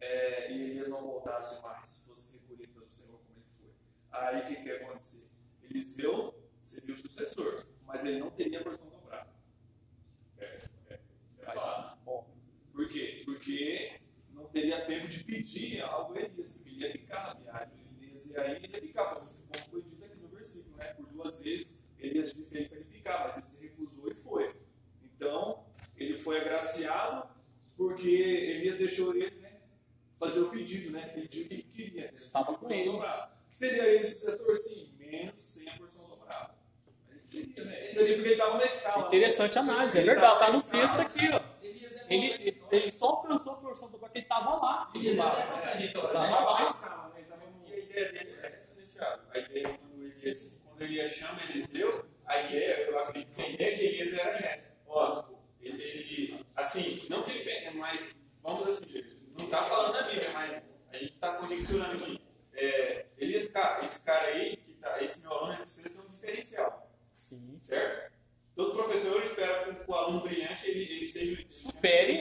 e Elias não voltasse mais, fosse recolhido pelo Senhor como ele foi, aí o que ia acontecer? Eliseu seria o sucessor, mas ele não teria a porção dobrada. Por quê? Porque não teria tempo de pedir algo a Elias, porque ele ia ficar na viagem, Elias, e aí ele ia ficar, como foi dito aqui no versículo, né? Por duas vezes Elias disse aí para ele ficar, mas ele se recusou e foi. Então, ele foi agraciado porque Elias deixou ele, né, fazer o pedido, né? Pedir o que ele queria. Né? Estava com ele. Seria ele sucessor? Sim, menos sem a porção dobrada. Mas ele seria, né? Ele seria porque ele estava na escala. Interessante a análise, é verdade. Está no texto aqui, ó. Ele só alcançou a porção dobrada porque ele estava lá. Ele estava na escala, né? E a ideia dele é essa, né, Tiago? A ideia quando ele chama Eliseu, a ideia, eu acredito que a ideia de Elias era essa. Ó, ele, assim, não que ele pegue, mas vamos assim, não está falando da Bíblia, mas a gente está conjecturando aqui. Elias, cara, esse cara aí, esse meu aluno, ele precisa ter um diferencial. Sim. Certo? Todo professor espera que o aluno brilhante ele seja supere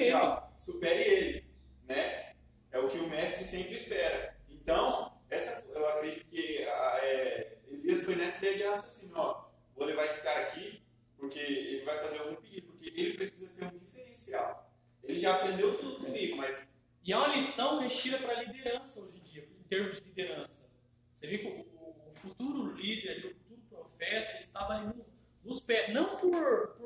ele, né? É o que o mestre sempre espera. Então, eu acredito que Elias foi nessa ideia de raciocínio, ó, vou levar esse cara aqui porque ele vai fazer algum pedido, porque ele precisa ter um diferencial. Ele já aprendeu tudo comigo, mas... E é uma lição que a gente tira para a liderança hoje em dia, em termos de liderança. Você vê que o futuro líder, o futuro profeta, ele estava ali nos pés, não por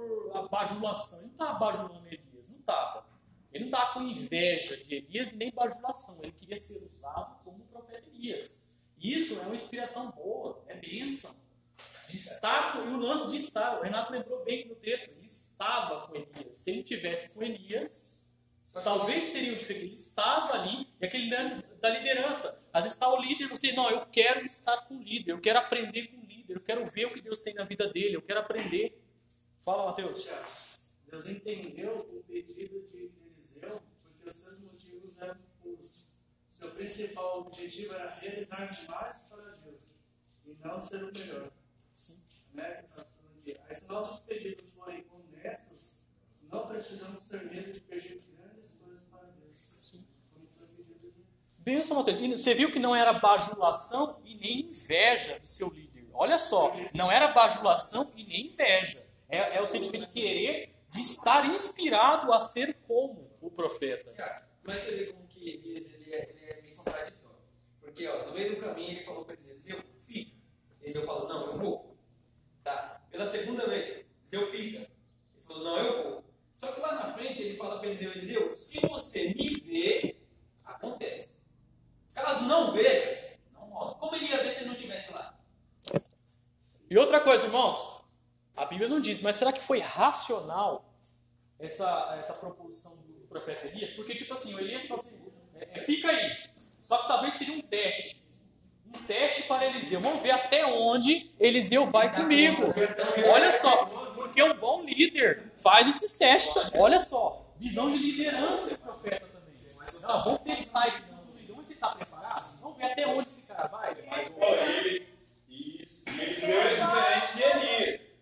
bajulação, ele não estava bajulando Elias, não estava. Ele não estava com inveja de Elias nem bajulação, ele queria ser usado como o profeta Elias. Isso é uma inspiração boa, é bênção. Destaco, e o lance de estar, o Renato lembrou bem que no texto, ele estava com Elias. Se ele tivesse com Elias, talvez seria o diferente. Ele estava ali, e aquele lance da liderança. Às vezes está o líder, você, não, eu quero estar com o líder, eu quero aprender com o líder, eu quero ver o que Deus tem na vida dele, eu quero aprender. Fala, Mateus. Deus entendeu o pedido de Eliseu, porque os seus motivos eram puros. Seu principal objetivo era realizar mais para Deus e não ser o melhor. Sim. Né? Aí, se nossos pedidos forem honestos, não precisamos ser medo de pedir grandes coisas para Deus. Sim. Benção, Mateus. Você viu que não era bajulação e nem inveja do seu líder. Olha só, não era bajulação e nem inveja. É o sentimento de querer, de estar inspirado a ser como o profeta. Mas você vê como que ele é meio contraditório. Porque, ó, no meio do caminho ele falou para Eliseu, fica. Eliseu falou, não, eu vou. Tá? Pela segunda vez, Eliseu fica. Ele falou, não, eu vou. Só que lá na frente ele fala para Eliseu, se você me ver, acontece. Caso não veja, não rola. Como ele ia ver se ele não estivesse lá? E outra coisa, irmãos, a Bíblia não diz, mas será que foi racional essa proposição do profeta Elias? Porque, tipo assim, o Elias falou assim, fica aí. Só que talvez seja um teste. Um teste para Eliseu. Vamos ver até onde Eliseu vai comigo. Olha só. Porque um bom líder faz esses testes. Olha só. Visão de liderança do profeta também. Não, vamos testar esse não. Você está preparado? Vamos ver até onde esse cara vai. Isso. Eliseu é diferente de Elias.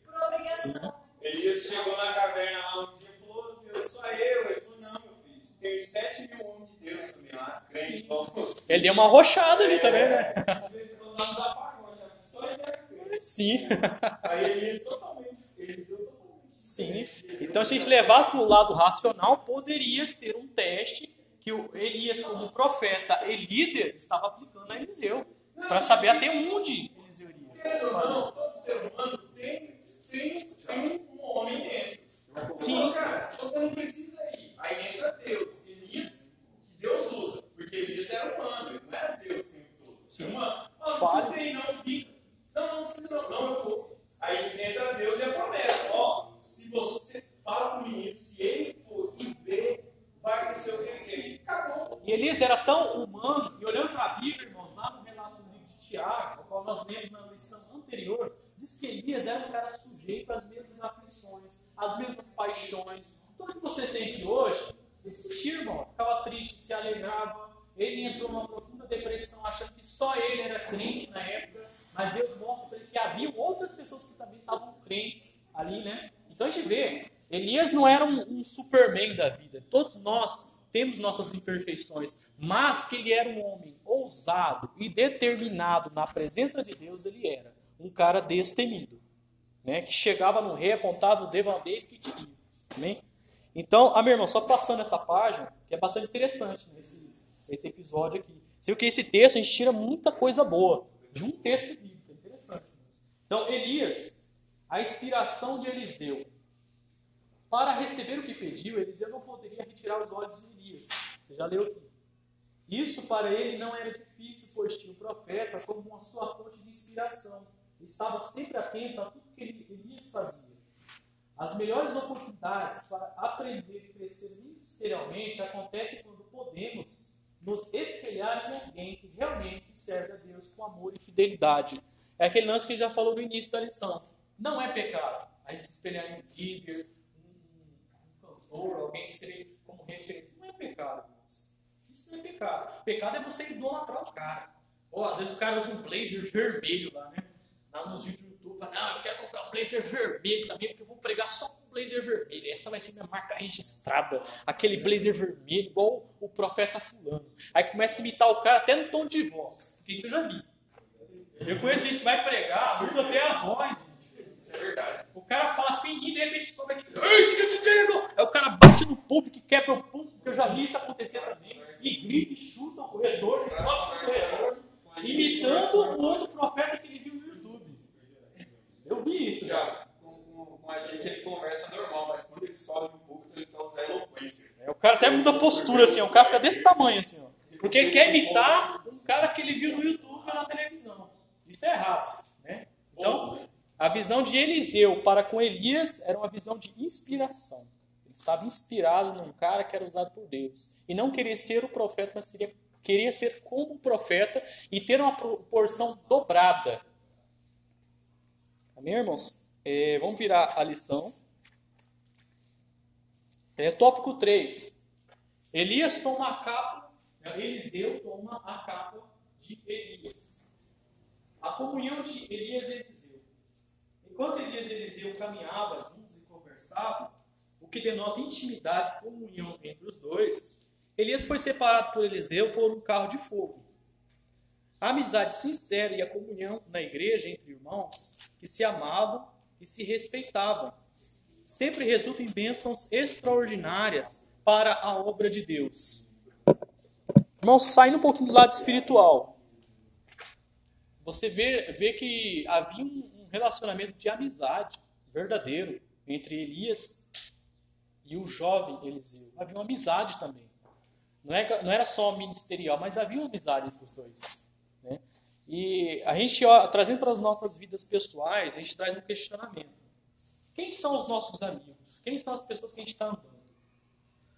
Elias chegou na caverna lá um dia e falou, Deus, sou eu. Ele falou, não, meu filho. Tem 7.000 homens de Deus também lá. Crente, vamos. Ele deu uma rochada ali também, né? Sim. Aí Elias totalmente. Sim. Então, se a gente levar para o lado racional, poderia ser um teste que o Elias, como profeta e líder, estava aplicando a Eliseu. Para saber até onde Eliseu iria. querendo ou não, todo ser humano tem um homem dentro. Sim. Cara, você não precisa ir. Aí entra Deus. Elias, que Deus usa. Porque Elias era humano, ele não era Deus o tempo todo. Sim. Humano. Não, não precisa ir, não fica. Não, não precisa, não, eu vou. Aí entra Deus e a promessa. Ó, se você fala pro menino, se ele for e ver, vai acontecer o que ele quer. Acabou. E Elias era tão humano, e olhando para a Bíblia, irmãos, lá no relato do livro de Tiago, o qual nós lemos na lição anterior, diz que Elias era um cara sujeito às mesmas aflições, às mesmas paixões. Tudo que você sente hoje, ele sentia, irmão. Ficava triste, se alegrava. Ele entrou numa profunda depressão, achando que só ele era crente na época. Mas Deus mostra para ele que havia outras pessoas que também estavam crentes ali, né? Então a gente vê, Elias não era um Superman da vida. Todos nós temos nossas imperfeições, mas que ele era um homem ousado e determinado na presença de Deus, ele era um cara destemido, né? Que chegava no rei, apontava o dedo, que te guia. Amém? Então, meu irmão, só passando essa página, que é bastante interessante nesse episódio aqui. Você que esse texto a gente tira muita coisa boa de um texto bíblico, é interessante. Então, Elias, a inspiração de Eliseu. Para receber o que pediu, Eliseu não poderia retirar os olhos de Elias. Você já leu aqui. Isso para ele não era difícil, pois tinha o profeta como uma sua fonte de inspiração. Ele estava sempre atento a tudo que Elias fazia. As melhores oportunidades para aprender e crescer ministerialmente acontecem quando podemos nos espelhar em alguém que realmente serve a Deus com amor e fidelidade. É aquele lance que a gente já falou no início da lição. Não é pecado a gente se espelhar em um líder, um cantor, alguém que seria como referência. Não é pecado, irmãos. Isso não é pecado. Pecado é você idolatrar o cara. Ou às vezes o cara usa um blazer vermelho lá, né? Lá nos vídeos do YouTube, fala, não, eu quero comprar um blazer vermelho também, porque eu vou pregar só com blazer vermelho. Essa vai ser minha marca registrada. Aquele blazer vermelho, igual o profeta fulano. Aí começa a imitar o cara até no tom de voz. Porque isso eu já vi. Eu conheço gente que vai pregar, muda até a voz. Isso é verdade. O cara fala fininho, de repente sobe aqui. Isso que eu te digo! Aí o cara bate no público, quebra o público, que eu já vi isso acontecer também. E grita, e chuta o corredor, e sobe o corredor. Imitando o outro profeta que ele viu no YouTube. Eu vi isso já. Com a gente ele conversa normal, mas quando ele sobe no público, ele tá usando eloquência. O cara até muda a postura, assim, o cara fica desse tamanho, assim, ó. Porque ele quer imitar um cara que ele viu no YouTube ou na televisão. Isso é errado, né? Então, a visão de Eliseu para com Elias era uma visão de inspiração. Ele estava inspirado num cara que era usado por Deus. E não queria ser o profeta, mas queria ser como um profeta e ter uma porção dobrada. Amém, irmãos? Vamos virar a lição. Tópico 3. Eliseu toma a capa de Elias. A comunhão de Elias e Eliseu. Enquanto Elias e Eliseu caminhavam juntos e conversavam, o que denota intimidade e comunhão entre os dois, Elias foi separado por Eliseu por um carro de fogo. A amizade sincera e a comunhão na igreja entre irmãos que se amavam e se respeitavam sempre resulta em bênçãos extraordinárias para a obra de Deus. Irmãos, saindo um pouquinho do lado espiritual, você vê que havia um relacionamento de amizade verdadeiro entre Elias e o jovem Eliseu. Havia uma amizade também. Não era só ministerial, mas havia uma amizade entre os dois, né? E a gente, trazendo para as nossas vidas pessoais, a gente traz um questionamento. Quem são os nossos amigos? Quem são as pessoas que a gente está andando?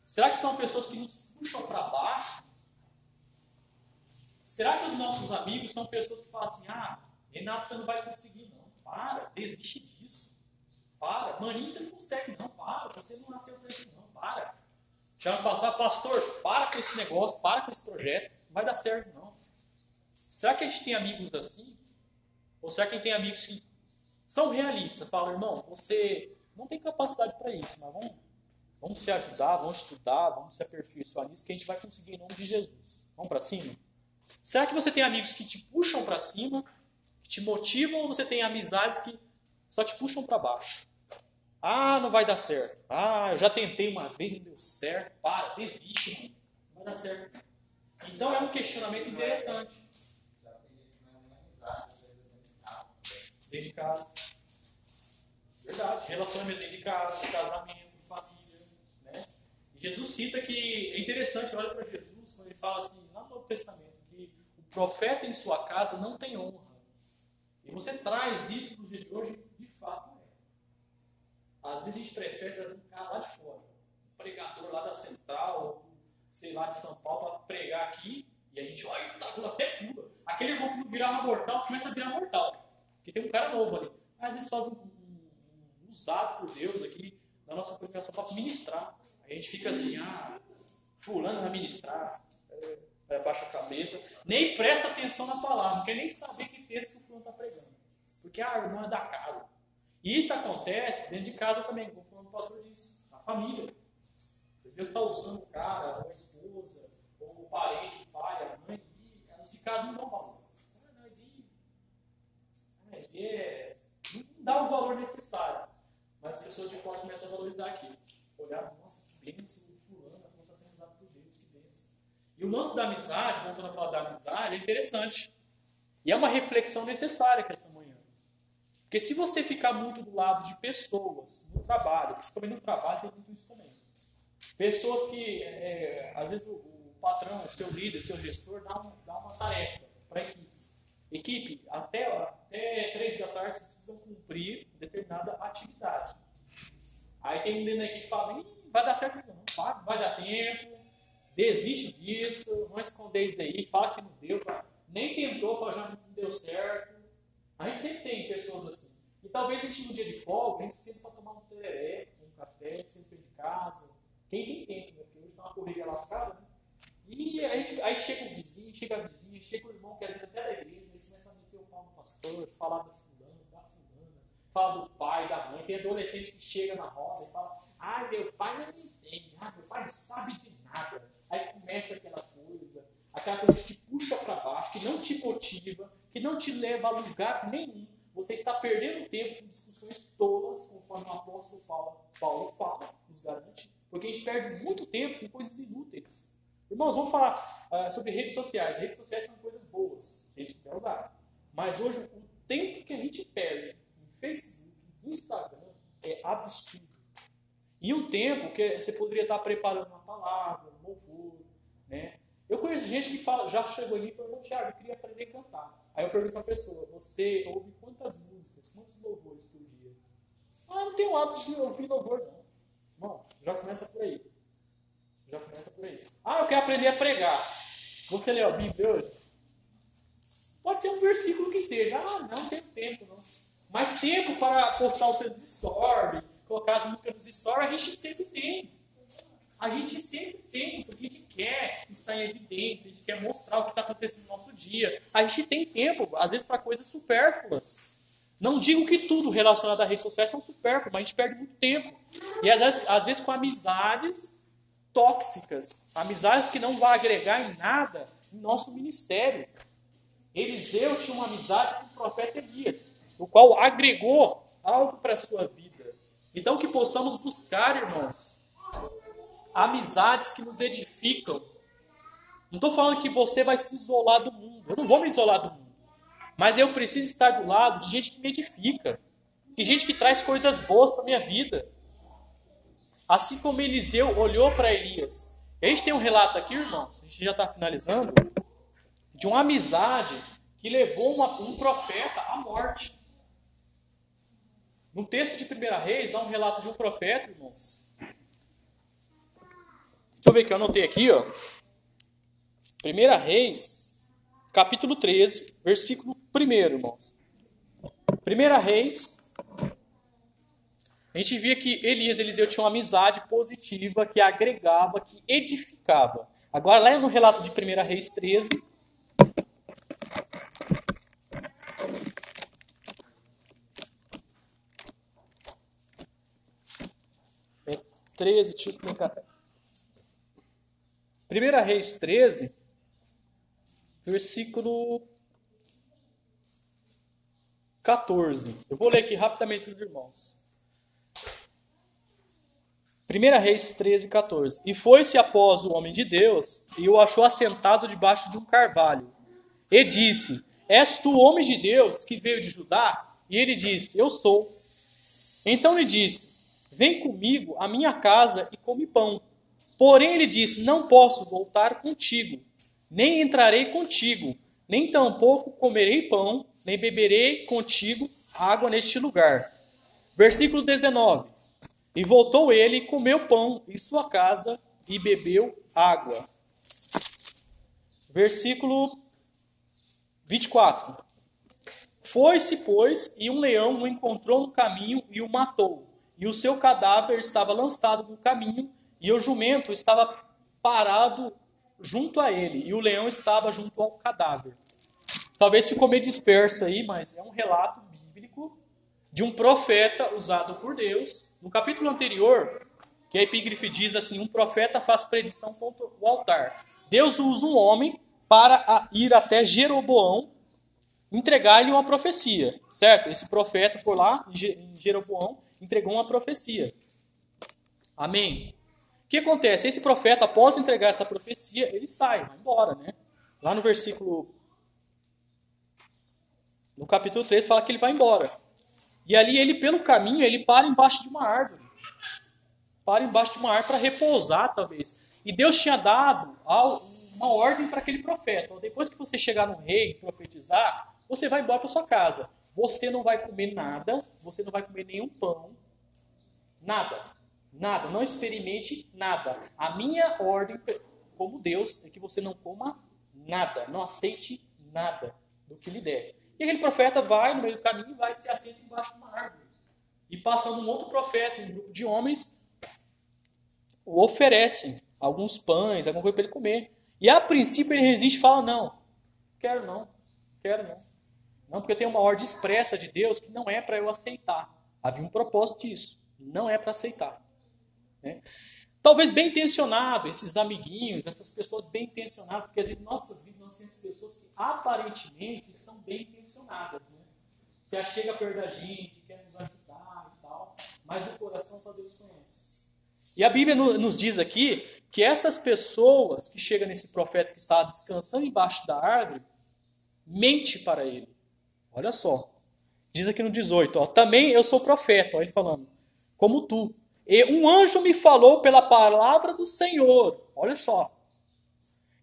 Será que são pessoas que nos puxam para baixo? Será que os nossos amigos são pessoas que falam assim, Renato, você não vai conseguir, não. Para, desiste disso. Para. Maninho, você não consegue, não. Para. Você não nasceu para isso, não. Para. Já passar, pastor, para com esse negócio, para com esse projeto, não vai dar certo, não. Será que a gente tem amigos assim? Ou será que a gente tem amigos que são realistas? Falam, irmão, você não tem capacidade para isso, mas vamos se ajudar, vamos estudar, vamos se aperfeiçoar nisso, que a gente vai conseguir em nome de Jesus. Vamos para cima? Será que você tem amigos que te puxam para cima, que te motivam, ou você tem amizades que só te puxam para baixo? Não vai dar certo. Eu já tentei uma vez, não deu certo. Para, desiste, mano. Não vai dar certo. Então é um questionamento interessante. dentro de casa. Verdade. Relacionamento dentro de casa, casamento, família, né? E Jesus cita que é interessante, olha para Jesus, quando ele fala assim, lá no Novo Testamento, que o profeta em sua casa não tem honra. E você traz isso para os dias de hoje, de fato, né? Às vezes a gente prefere trazer um cara lá de fora, um pregador lá da Central, sei lá, de São Paulo, para pregar aqui, e a gente, olha, tá tudo até pula. Aquele grupo não virava mortal, começa a virar mortal. Porque tem um cara novo ali. Às vezes sobe um usado por Deus aqui, na nossa congregação, para ministrar. Aí a gente fica assim, fulano vai ministrar, vai abaixar a cabeça, nem presta atenção na palavra, não quer nem saber que texto que o fulano está pregando. Porque a irmã é da casa. E isso acontece dentro de casa também, conforme o pastor disse, na família. Deus está usando o cara, ou a esposa, ou o parente, o pai, a mãe, e elas de casa não dão valor. Não dá o valor necessário. Mas as pessoas de fora começam a valorizar aquilo. Olhar, nossa, que bênção, fulano, como está sendo usado por Deus, que bênção. E o lance da amizade, voltando a falar da amizade, é interessante. E é uma reflexão necessária que essa manhã. Porque se você ficar muito do lado de pessoas, no trabalho, principalmente no trabalho, tem tudo isso também. Pessoas que, às vezes, o patrão, o seu líder, o seu gestor, dá uma tarefa para a equipe. Equipe, até 3 da tarde, vocês precisam cumprir determinada atividade. Aí tem um dentro da equipe que fala, vai dar certo, não vai dar tempo, desiste disso, não esconder isso aí, fala que não deu, nem tentou, fala já não deu certo. A gente sempre tem pessoas assim. E talvez a gente, no dia de folga, a gente sempre vai tomar um tereré, um café, sempre de casa. Quem tem tempo, né? Porque hoje está uma corrida lascada, né? E aí chega o vizinho, chega a vizinha, chega o irmão que às vezes até da igreja, ele começa a meter o pau no pastor, falar do fulano, da fulana, fala do pai, da mãe. Tem adolescente que chega na roda e fala, meu pai não me entende, meu pai não sabe de nada. Aí começa aquela coisa que te puxa para baixo, que não te motiva, que não te leva a lugar nenhum. Você está perdendo tempo com discussões tolas, conforme o apóstolo Paulo fala, nos garante. Porque a gente perde muito tempo com coisas inúteis. Irmãos, vamos falar sobre redes sociais. Redes sociais são coisas boas, se a gente souber usar. Mas hoje, o tempo que a gente perde no Facebook, no Instagram, é absurdo. E um tempo que você poderia estar preparando uma palavra, um louvor, né? Eu conheço gente que fala, já chegou ali e falou, Tiago, eu queria aprender a cantar. Aí eu pergunto para a pessoa, você ouve quantas músicas, quantos louvores por dia? Não tenho hábito de ouvir louvor, não. Bom, já começa por aí. Eu quero aprender a pregar. Você leu a Bíblia hoje? Pode ser um versículo que seja. Não tem tempo, não. Mas tempo para postar os seus stories, colocar as músicas nos stories, a gente sempre tem, porque a gente quer estar em evidência, a gente quer mostrar o que está acontecendo no nosso dia. A gente tem tempo, às vezes, para coisas supérfluas. Não digo que tudo relacionado à rede social são supérfluos, mas a gente perde muito tempo. E às vezes com amizades tóxicas, amizades que não vão agregar em nada no nosso ministério. Eliseu tinha uma amizade com o profeta Elias, o qual agregou algo para a sua vida. Então que possamos buscar, irmãos, amizades que nos edificam. Não estou falando que você vai se isolar do mundo. Eu não vou me isolar do mundo. Mas eu preciso estar do lado de gente que me edifica. De gente que traz coisas boas para a minha vida. Assim como Eliseu olhou para Elias. A gente tem um relato aqui, irmãos, a gente já está finalizando, de uma amizade que levou um profeta à morte. No texto de 1 Reis, há um relato de um profeta, irmãos. Deixa eu ver que eu anotei aqui, ó. 1 Reis... Capítulo 13, versículo 1, irmãos. 1 Reis, a gente via que Eliseu tinha uma amizade positiva que agregava, que edificava. Agora, lá no relato de 1 Reis 13, deixa eu explicar. 1 Reis 13... Versículo 14. Eu vou ler aqui rapidamente para os irmãos. 1 Reis 13, 14. E foi-se após o homem de Deus, e o achou assentado debaixo de um carvalho. E disse, és tu homem de Deus que veio de Judá? E ele disse, eu sou. Então ele disse, vem comigo à minha casa e come pão. Porém ele disse, não posso voltar contigo, nem entrarei contigo, nem tampouco comerei pão, nem beberei contigo água neste lugar. Versículo 19. E voltou ele e comeu pão em sua casa e bebeu água. Versículo 24. Foi-se, pois, e um leão o encontrou no caminho e o matou. E o seu cadáver estava lançado no caminho, e o jumento estava parado junto a ele, e o leão estava junto ao cadáver. Talvez ficou meio disperso aí, mas é um relato bíblico de um profeta usado por Deus. No capítulo anterior, que a epígrafe diz assim, um profeta faz predição contra o altar. Deus usa um homem para ir até Jeroboão, entregar-lhe uma profecia, certo? Esse profeta foi lá em Jeroboão, entregou uma profecia. Amém? O que acontece? Esse profeta, após entregar essa profecia, ele sai, vai embora, né? Lá no versículo... No capítulo 3 fala que ele vai embora. E ali ele, pelo caminho, ele para embaixo de uma árvore. Para embaixo de uma árvore para repousar, talvez. E Deus tinha dado uma ordem para aquele profeta. Depois que você chegar no rei e profetizar, você vai embora para sua casa. Você não vai comer nada, você não vai comer nenhum pão, nada. Nada, não experimente nada. A minha ordem, como Deus, é que você não coma nada, não aceite nada do que lhe der. E aquele profeta vai no meio do caminho e vai se assenta embaixo de uma árvore. E passando um outro profeta, um grupo de homens, o oferecem alguns pães, alguma coisa para ele comer. E a princípio ele resiste e fala, não, quero não, quero não. Não, porque eu tenho uma ordem expressa de Deus que não é para eu aceitar. Havia um propósito disso, não é para aceitar. Né? Talvez bem intencionado, esses amiguinhos, essas pessoas bem intencionadas, porque às vezes nossas vidas nós temos pessoas que aparentemente estão bem intencionadas, né? Se achega perto da gente, quer nos ajudar e tal, mas o coração só Deus conhece. E a Bíblia nos diz aqui que essas pessoas que chegam nesse profeta que está descansando embaixo da árvore, mente para ele. Olha só, diz aqui no 18, ó, também eu sou profeta, ó, ele falando, como tu. E um anjo me falou pela palavra do Senhor, olha só,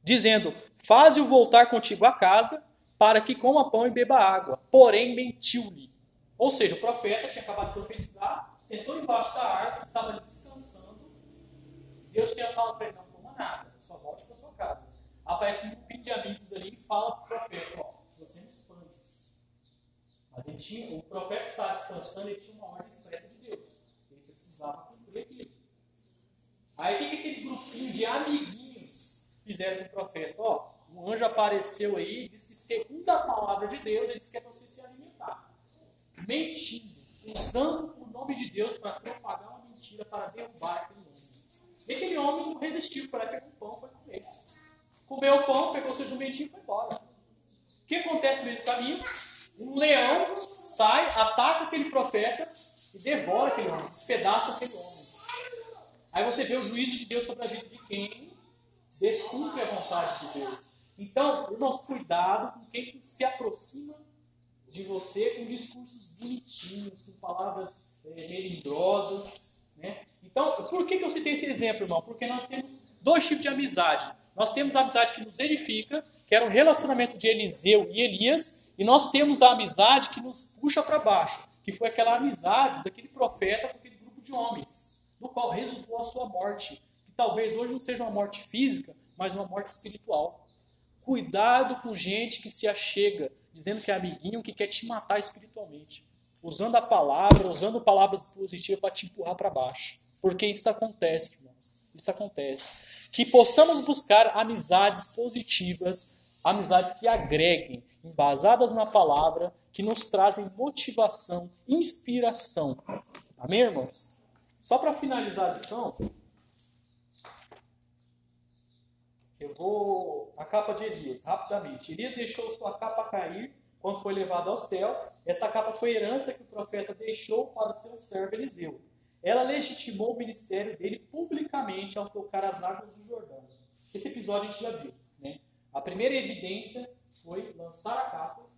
dizendo, faze-o voltar contigo à casa, para que coma pão e beba água. Porém, mentiu-lhe. Ou seja, o profeta tinha acabado de profetizar, sentou embaixo da árvore, estava ali descansando. Deus tinha falado para ele, não coma nada, só volte para sua casa. Aparece um grupo de amigos ali e fala para o profeta, ó, você nos pães. Mas ele tinha, o profeta que estava descansando, ele tinha uma ordem expressa de Deus. Precisava cumprir aquilo. Aí o que aquele grupinho de amiguinhos fizeram com o profeta? Ó, um anjo apareceu aí e disse que, segundo a palavra de Deus, ele disse que é para você se alimentar. Mentindo, usando o nome de Deus para propagar uma mentira, para derrubar aquele homem. E aquele homem não resistiu, foi lá, pegou o pão, foi comer. Comeu o pão, pegou seu jumentinho e foi embora. O que acontece no meio do caminho? Um leão sai, ataca aquele profeta e devora aquele homem, despedaça aquele homem. Aí você vê o juízo de Deus sobre a vida de quem descumpre a vontade de Deus. Então, irmãos, cuidado com quem se aproxima de você com discursos bonitinhos, com palavras melindrosas, né? Então, por que eu citei esse exemplo, irmão? Porque nós temos dois tipos de amizade. Nós temos a amizade que nos edifica, que era o relacionamento de Eliseu e Elias, e nós temos a amizade que nos puxa para baixo, que foi aquela amizade daquele profeta com aquele grupo de homens, no qual resultou a sua morte, que talvez hoje não seja uma morte física, mas uma morte espiritual. Cuidado com gente que se achega, dizendo que é amiguinho, que quer te matar espiritualmente, usando a palavra, usando palavras positivas para te empurrar para baixo, porque isso acontece, irmãos, isso acontece. Que possamos buscar amizades positivas, amizades que agreguem, embasadas na palavra, que nos trazem motivação, inspiração. Amém, irmãos? Só para finalizar a lição, eu vou... A capa de Elias, rapidamente. Elias deixou sua capa cair quando foi levado ao céu. Essa capa foi herança que o profeta deixou para seu servo Eliseu. Ela legitimou o ministério dele publicamente ao tocar as águas do Jordão. Esse episódio a gente já viu, né? A primeira evidência foi lançar a capa